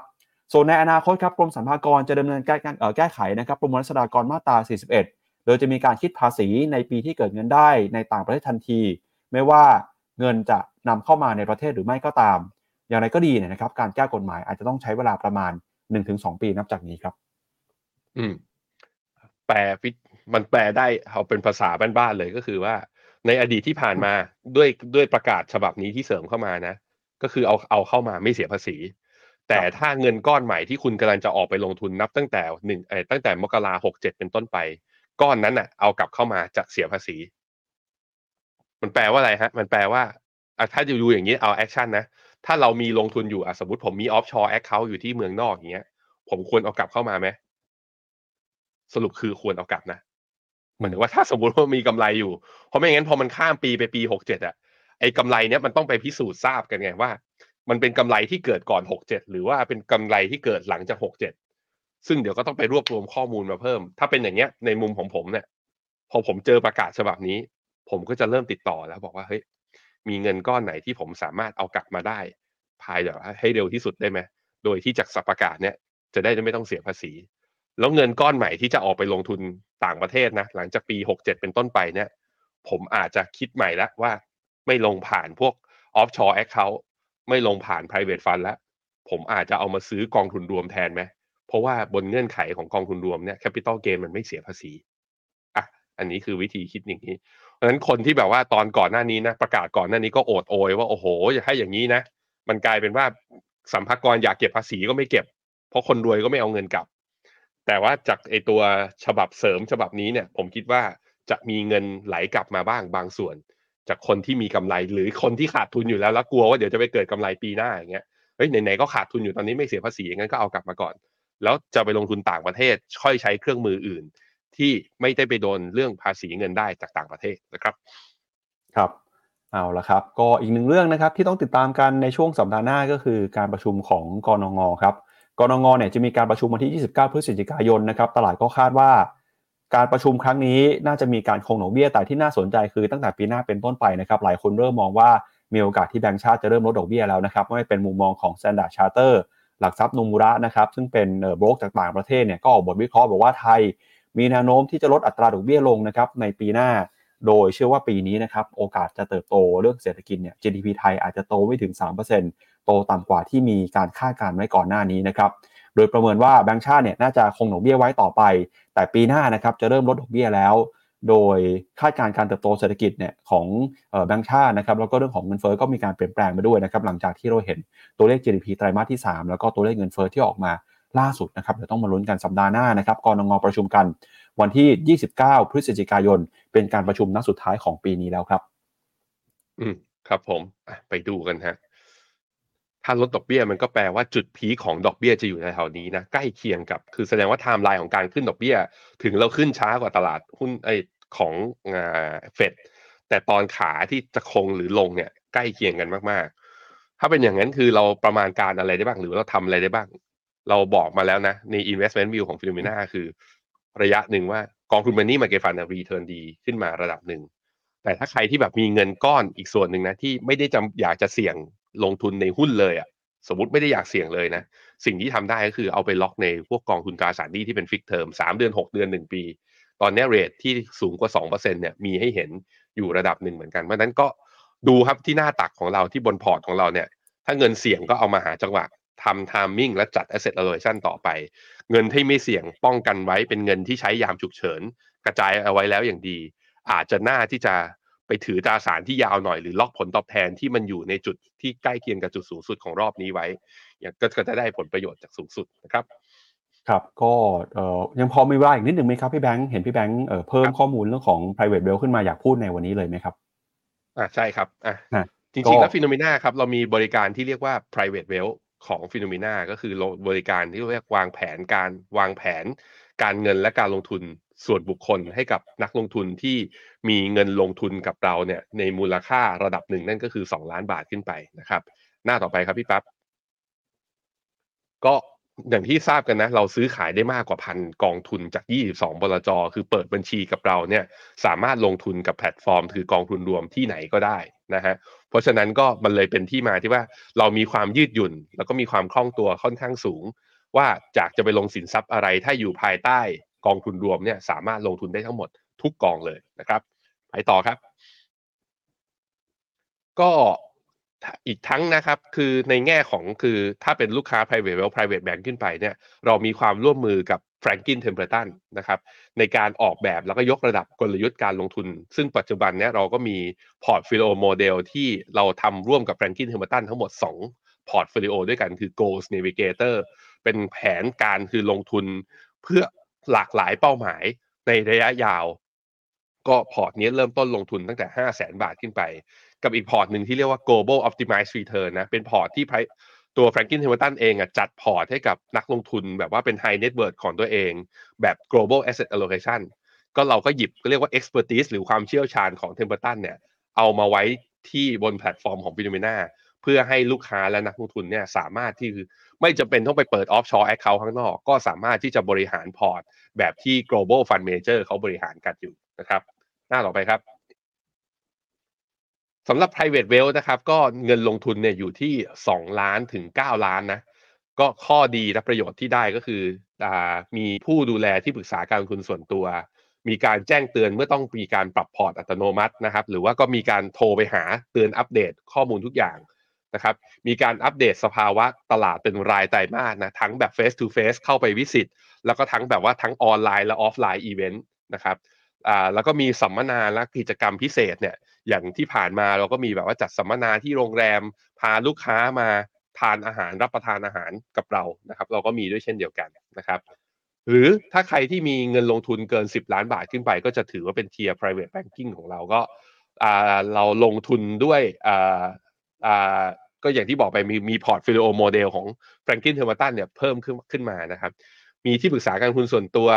ส่วนในอนาคตครับกรมสรรพากรจะดำเนินการแก้ไขนะครับประมวลรัษฎากรมาตราสี่สิบเอ็ดโดยจะมีการคิดภาษีในปีที่เกิดเงินได้ในต่างประเทศทันทีไม่ว่าเงินจะนำเข้ามาในประเทศหรือไม่ก็ตามอย่างไรก็ดีเนี่ยนะครับการแก้กฎหมายอาจจะต้องใช้เวลาประมาณ หนึ่งถึงสอง ปีนับจากนี้ครับอืมแปลมันแปลได้เอาเป็นภาษาบ้านๆเลยก็คือว่าในอดีตที่ผ่านมาด้วยด้วยประกาศฉบับนี้ที่เสริมเข้ามานะก็คือเอาเอาเข้ามาไม่เสียภาษีแต่ถ้าเงินก้อนใหม่ที่คุณกำลังจะออกไปลงทุนนับตั้งแต่หนึ่งเอ่อตั้งแต่มกราคมหกสิบเจ็ดเป็นต้นไปก้อนนั้นน่ะเอากลับเข้ามาจะเสียภาษีมันแปลว่าอะไรฮะมันแปลว่าถ้าจะดูอย่างนี้เอาแอคชั่นนะถ้าเรามีลงทุนอยู่สมมติผมมีออฟชอร์แอคเคาท์อยู่ที่เมืองนอกอย่างเงี้ยผมควรเอากลับเข้ามาไหมสรุปคือควรเอากลับนะเหมือนว่าถ้าสมมติว่ามีกำไรอยู่เพราะไม่งั้นพอมันข้ามปีไปปีหกสิบเจ็ดอ่ะไอ้กำไรเนี้ยมันต้องไปพิสูจน์ทราบกันไงว่ามันเป็นกำไรที่เกิดก่อนหกสิบเจ็ดหรือว่าเป็นกำไรที่เกิดหลังจากหกสิบเจ็ดซึ่งเดี๋ยวก็ต้องไปรวบรวมข้อมูลมาเพิ่มถ้าเป็นอย่างเงี้ยในมุมของผมเนี่ยพอผมเจอประกาศฉบับนี้ผมก็จะเริ่มติดต่อแล้วบอกว่าเฮ้ยมีเงินก้อนไหนที่ผมสามารถเอากลับมาได้ภายแบบให้เร็วที่สุดได้ไหมโดยที่จากสัปประกาศเนี่ยจะได้ไม่ต้องเสียภาษีแล้วเงินก้อนใหม่ที่จะออกไปลงทุนต่างประเทศนะหลังจากปีหกสิบเจ็ดเป็นต้นไปเนี่ยผมอาจจะคิดใหม่ละว่าไม่ลงผ่านพวก offshore account ไม่ลงผ่าน private fund ละผมอาจจะเอามาซื้อกองทุนรวมแทนไหมเพราะว่าบนเงื่อนไขของกองทุนรวมเนี่ย capital gain มันไม่เสียภาษีอ่ะอันนี้คือวิธีคิดอย่างนี้เพราะฉะนั้นคนที่แบบว่าตอนก่อนหน้านี้นะประกาศก่อนหน้านี้ก็โอดโอยว่าโอ้โหอย่าให้อย่างนี้นะมันกลายเป็นว่าสรรพากรอยากเก็บภาษีก็ไม่เก็บเพราะคนรวยก็ไม่เอาเงินกลับแต่ว่าจากไอ้ตัวฉบับเสริมฉบับนี้เนี่ยผมคิดว่าจะมีเงินไหลกลับมาบ้างบางส่วนจากคนที่มีกำไรหรือคนที่ขาดทุนอยู่แล้วแล้วกลัวว่าเดี๋ยวจะไปเกิดกำไรปีหน้าอย่างเงี้ยเฮ้ยไหนๆก็ขาดทุนอยู่ตอนนี้ไม่เสียภาษีงั้นก็เอากลับมาก่อนแล้วจะไปลงทุนต่างประเทศค่อยใช้เครื่องมืออื่นที่ไม่ได้ไปโดนเรื่องภาษีเงินได้จากต่างประเทศนะครับครับเอาละครับก็อีกหนึ่งเรื่องนะครับที่ต้องติดตามกันในช่วงสัปดาห์หน้าก็คือการประชุมของกนง.ครับกนง.เนี่ยจะมีการประชุมวันที่ยี่สิบเก้าพฤศจิกายนนะครับตลาดก็คาดว่าการประชุมครั้งนี้น่าจะมีการคงดอกเบี้ยแต่ที่น่าสนใจคือตั้งแต่ปีหน้าเป็นต้นไปนะครับหลายคนเริ่มมองว่ามีโอกาสที่แบงก์ชาติจะเริ่มลดดอกเบี้ยแล้วนะครับไม่เป็นมุมมองของ Standard Charterหลักทรัพย์โนมูระนะครับซึ่งเป็นโบรกจากต่างประเทศเนี่ยก็ออกบทวิเคราะห์บอกว่าไทยมีแนวโน้มที่จะลดอัตราดอกเบี้ยลงนะครับในปีหน้าโดยเชื่อว่าปีนี้นะครับโอกาสจะเติบโตเรื่องเศรษฐกิจเนี่ย จี ดี พี ไทยอาจจะโตไม่ถึง สามเปอร์เซ็นต์ โตต่ำกว่าที่มีการคาดการณ์ไว้ก่อนหน้านี้นะครับโดยประเมินว่าแบงก์ชาติเนี่ยน่าจะคงดอกเบี้ยไว้ต่อไปแต่ปีหน้านะครับจะเริ่มลดดอกเบี้ยแล้วโดยคาดการณ์การเติบโตเศรษฐกิจเนี่ยของแบงก์ชาตินะครับแล้วก็เรื่องของเงินเฟ้อก็มีการเปลี่ยนแปลงไปด้วยนะครับหลังจากที่เราเห็นตัวเลข จี ดี พี ไตรมาสที่สามแล้วก็ตัวเลขเงินเฟ้อที่ออกมา ล่าสุดนะครับเดี๋ยวต้องมาลุ้นกันสัปดาห์หน้านะครับกนง.ประชุมกันวันที่ยี่สิบเก้าพฤศจิกายนเป็นการประชุมนัดสุดท้ายของปีนี้แล้วครับอืมครับผมไปดูกันฮะถ้าลดดอกเบี้ยมันก็แปลว่าจุดพีคของดอกเบี้ยจะอยู่ในแถวนี้นะใกล้เคียงกับคือแสดงว่าไทม์ไลน์ของการขึ้นดอกเบี้ยถึงเราขึ้นช้ากว่าตลาดหุ้นไอ้ของอ่าเฟดแต่ตอนขาที่จะคงหรือลงเนี่ยใกล้เคียงกันมากๆถ้าเป็นอย่างนั้นคือเราประมาณการอะไรได้บ้างหรือเราทำอะไรได้บ้างเราบอกมาแล้วนะใน investment view ของ Phenomena คือระยะหนึ่งว่ากองทุน Money Market Fund เนี่ย return ดีขึ้นมาระดับหนึ่งแต่ถ้าใครที่แบบมีเงินก้อนอีกส่วนหนึ่งนะที่ไม่ได้จำอยากจะเสี่ยงลงทุนในหุ้นเลยอ่ะสมมุติไม่ได้อยากเสี่ยงเลยนะสิ่งที่ทำได้ก็คือเอาไปล็อกในพวกกองทุนตราสารหนี้ที่เป็นฟิกเทอมสามเดือนหกเดือนหนึ่งปีตอนนี้เรทที่สูงกว่า สองเปอร์เซ็นต์ เนี่ยมีให้เห็นอยู่ระดับหนึ่งเหมือนกันเพราะนั้นก็ดูครับที่หน้าตักของเราที่บนพอร์ตของเราเนี่ยถ้าเงินเสี่ยงก็เอามาหาจังหวะทำ timing และจัด asset allocation ต่อไปเงินที่ไม่เสี่ยงป้องกันไว้เป็นเงินที่ใช้ยามฉุกเฉินกระจายเอาไว้แล้วอย่างดีอาจจะน่าที่จะไปถือตราสารที่ยาวหน่อยหรือล็อกผลตอบแทนที่มันอยู่ในจุดที่ใกล้เคียงกับจุดสูงสุดของรอบนี้ไว้อย่างก็จะได้ผลประโยชน์จากสูงสุดนะครับครับก็เอ่อยังพอมีเวลาอีกนิดหนึ่งไหมครับพี่แบงค์เห็นพี่แบงค์เอ่อเพิ่มข้อมูลเรื่องของ private wealth ขึ้นมาอยากพูดในวันนี้เลยไหมครับอ่าใช่ครับอ่ะจริงๆแล้ว Phenomena ครับเรามีบริการที่เรียกว่า private wealth ของ Phenomena ก็คือบริการที่เรียกวางแผนการวางแผนการเงินและการลงทุนส่วนบุคคลให้กับนักลงทุนที่มีเงินลงทุนกับเราเนี่ยในมูลค่าระดับหนึ่งนั่นก็คือสองล้านบาทขึ้นไปนะครับหน้าต่อไปครับพี่ปั๊บก็อย่างที่ทราบกันนะเราซื้อขายได้มากกว่าพันกองทุนจากยี่สิบสองบลจ.คือเปิดบัญชีกับเราเนี่ยสามารถลงทุนกับแพลตฟอร์มคือกองทุนรวมที่ไหนก็ได้นะฮะเพราะฉะนั้นก็มันเลยเป็นที่มาที่ว่าเรามีความยืดหยุ่นแล้วก็มีความคล่องตัวค่อนข้างสูงว่าจากจะไปลงสินทรัพย์อะไรถ้าอยู่ภายใต้กองทุนรวมเนี่ยสามารถลงทุนได้ทั้งหมดทุกกองเลยนะครับไปต่อครับก็อีกทั้งนะครับคือในแง่ของคือถ้าเป็นลูกค้า private wealth private bank ขึ้นไปเนี่ยเรามีความร่วมมือกับ Franklin Templeton นะครับในการออกแบบแล้วก็ยกระดับกลยุทธ์การลงทุนซึ่งปัจจุบันเนี่ยเราก็มี portfolio model ที่เราทำร่วมกับ Franklin Templeton ทั้งหมดสอง portfolio ด้วยกันคือ Goals Navigator เป็นแผนการคือลงทุนเพื่อหลากหลายเป้าหมายในระยะยาวก็พอร์ตนี้เริ่มต้นลงทุนตั้งแต่ ห้าแสน บาทขึ้นไปกับอีกพอร์ตหนึ่งที่เรียกว่า Global Optimized Return นะเป็นพอร์ตที่ตัว Franklin Templeton เองอ่ะจัดพอร์ตให้กับนักลงทุนแบบว่าเป็น High Net Worth ของตัวเองแบบ Global Asset Allocation ก็เราก็หยิบก็เรียกว่า expertise หรือความเชี่ยวชาญของ Templeton เนี่ยเอามาไว้ที่บนแพลตฟอร์มของ Phenomena เพื่อให้ลูกค้าและนักลงทุนเนี่ยสามารถที่ไม่จำเป็นต้องไปเปิด Offshore Account ข้างนอกก็สามารถที่จะบริหารพอร์ตแบบที่ Global Fund Manager เขาบริหารกันอยู่นะครับหน้าต่อไปครับสำหรับ private wealth นะครับก็เงินลงทุนเนี่ยอยู่ที่สองล้านถึงเก้าล้านนะก็ข้อดีและประโยชน์ที่ได้ก็คืออ่ามีผู้ดูแลที่ปรึกษาการลงทุนส่วนตัวมีการแจ้งเตือนเมื่อต้องมีการปรับพอร์ตอัตโนมัตินะครับหรือว่าก็มีการโทรไปหาเตือนอัปเดตข้อมูลทุกอย่างนะครับมีการอัปเดตสภาวะตลาดเป็นรายไตรมาสนะทั้งแบบ face to face เข้าไปวิสิตแล้วก็ทั้งแบบว่าทั้งออนไลน์และออฟไลน์อีเวนต์นะครับอ่าแล้วก็มีสัมมนาและกิจกรรมพิเศษเนี่ยอย่างที่ผ่านมาเราก็มีแบบว่าจัดสัมมนาที่โรงแรมพาลูกค้ามาทานอาหารรับประทานอาหารกับเรานะครับเราก็มีด้วยเช่นเดียวกันนะครับหรือถ้าใครที่มีเงินลงทุนเกินสิบล้านบาทขึ้นไปก็จะถือว่าเป็น tier private banking ของเราก็อ่าเราลงทุนด้วยอ่าอ่าก็อย่างที่บอกไปมีมี portfolio model ของ Franklin Templeton เนี่ยเพิ่มขึ้นขึ้นมานะครับมีที่ปรึกษาการลงทุนส่วนตัว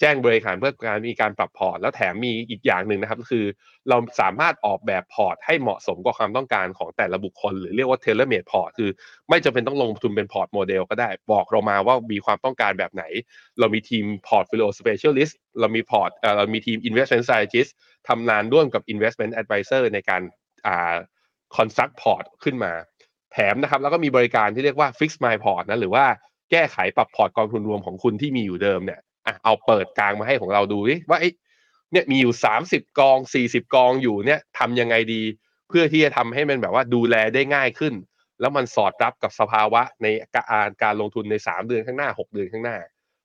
แจ้งบริหารเพื่อการมีการปรับพอร์ตแล้วแถมมีอีกอย่างหนึ่งนะครับก็คือเราสามารถออกแบบพอร์ตให้เหมาะสมกับความต้องการของแต่ละบุคคลหรือเรียกว่า tailor-made พอร์ตคือไม่จำเป็นต้องลงทุนเป็นพอร์ตโมเดลก็ได้บอกเรามาว่ามีความต้องการแบบไหนเรามีทีม portfolio specialist เรามีพอร์ตเอ่อเรามีทีม investment strategist ทำงานร่วมกับ investment advisor ในการอ่า construct พอร์ตขึ้นมาแถมนะครับแล้วก็มีบริการที่เรียกว่า fix my port นะหรือว่าแก้ไขปรับพอร์ตกองทุนรวมของคุณที่มีอยู่เดิมเนี่ยอ่ะเอาเปิดกลางมาให้ของเราดูดิว่าไอ้เนี่ยมีอยู่สามสิบกองสี่สิบกองอยู่เนี่ยทำยังไงดีเพื่อที่จะทำให้มันแบบว่าดูแลได้ง่ายขึ้นแล้วมันสอดรับกับสภาวะในการการลงทุนในสามเดือนข้างหน้าหกเดือนข้างหน้า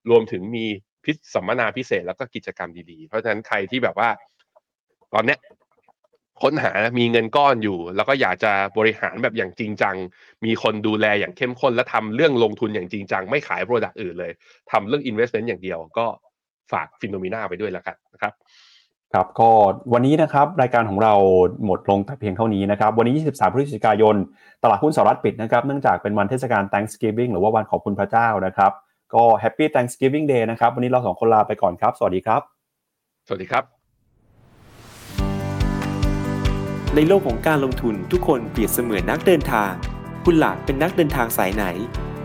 รวมถึงมีพิสัมมนาพิเศษแล้วก็กิจกรรมดีๆเพราะฉะนั้นใครที่แบบว่าตอนเนี้ย ค้นหามีเงินก้อนอยู่แล้วก็อยากจะบริหารแบบอย่างจริงจังมีคนดูแลอย่างเข้มข้นและทำเรื่องลงทุนอย่างจริงจังไม่ขายโปรดักต์อื่นเลยทำเรื่อง investment อย่างเดียวก็ฝาก Phenomena ไปด้วยแล้วกันนะครับครับก็วันนี้นะครับรายการของเราหมดลงแต่เพียงเท่านี้นะครับวันนี้ยี่สิบสามพฤศจิกายนตลาดหุ้นสหรัฐปิดนะครับเนื่องจากเป็นวันเทศกาล Thanksgiving หรือว่าวันขอบคุณพระเจ้านะครับก็ Happy Thanksgiving Day นะครับวันนี้เราสองคนลาไปก่อนครับสวัสดีครับสวัสดีครับในโลกของการลงทุนทุกคนเปรียบเสมือนนักเดินทางคุณหลักเป็นนักเดินทางสายไหน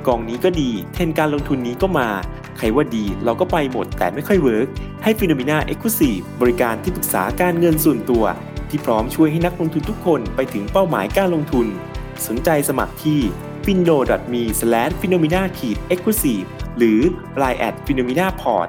กองนี้ก็ดีเทรนด์การลงทุนนี้ก็มาใครว่าดีเราก็ไปหมดแต่ไม่ค่อยเวิร์กให้ Phenomena Exclusive บริการที่ปรึกษาการเงินส่วนตัวที่พร้อมช่วยให้นักลงทุนทุกคนไปถึงเป้าหมายการลงทุนสนใจสมัครที่ ฟินโน ดอท มี สแลช ฟีโนมีนา เอ็กซ์คลูซีฟ หรือ ไลน์ แอท ฟีโนมีนาพอร์ต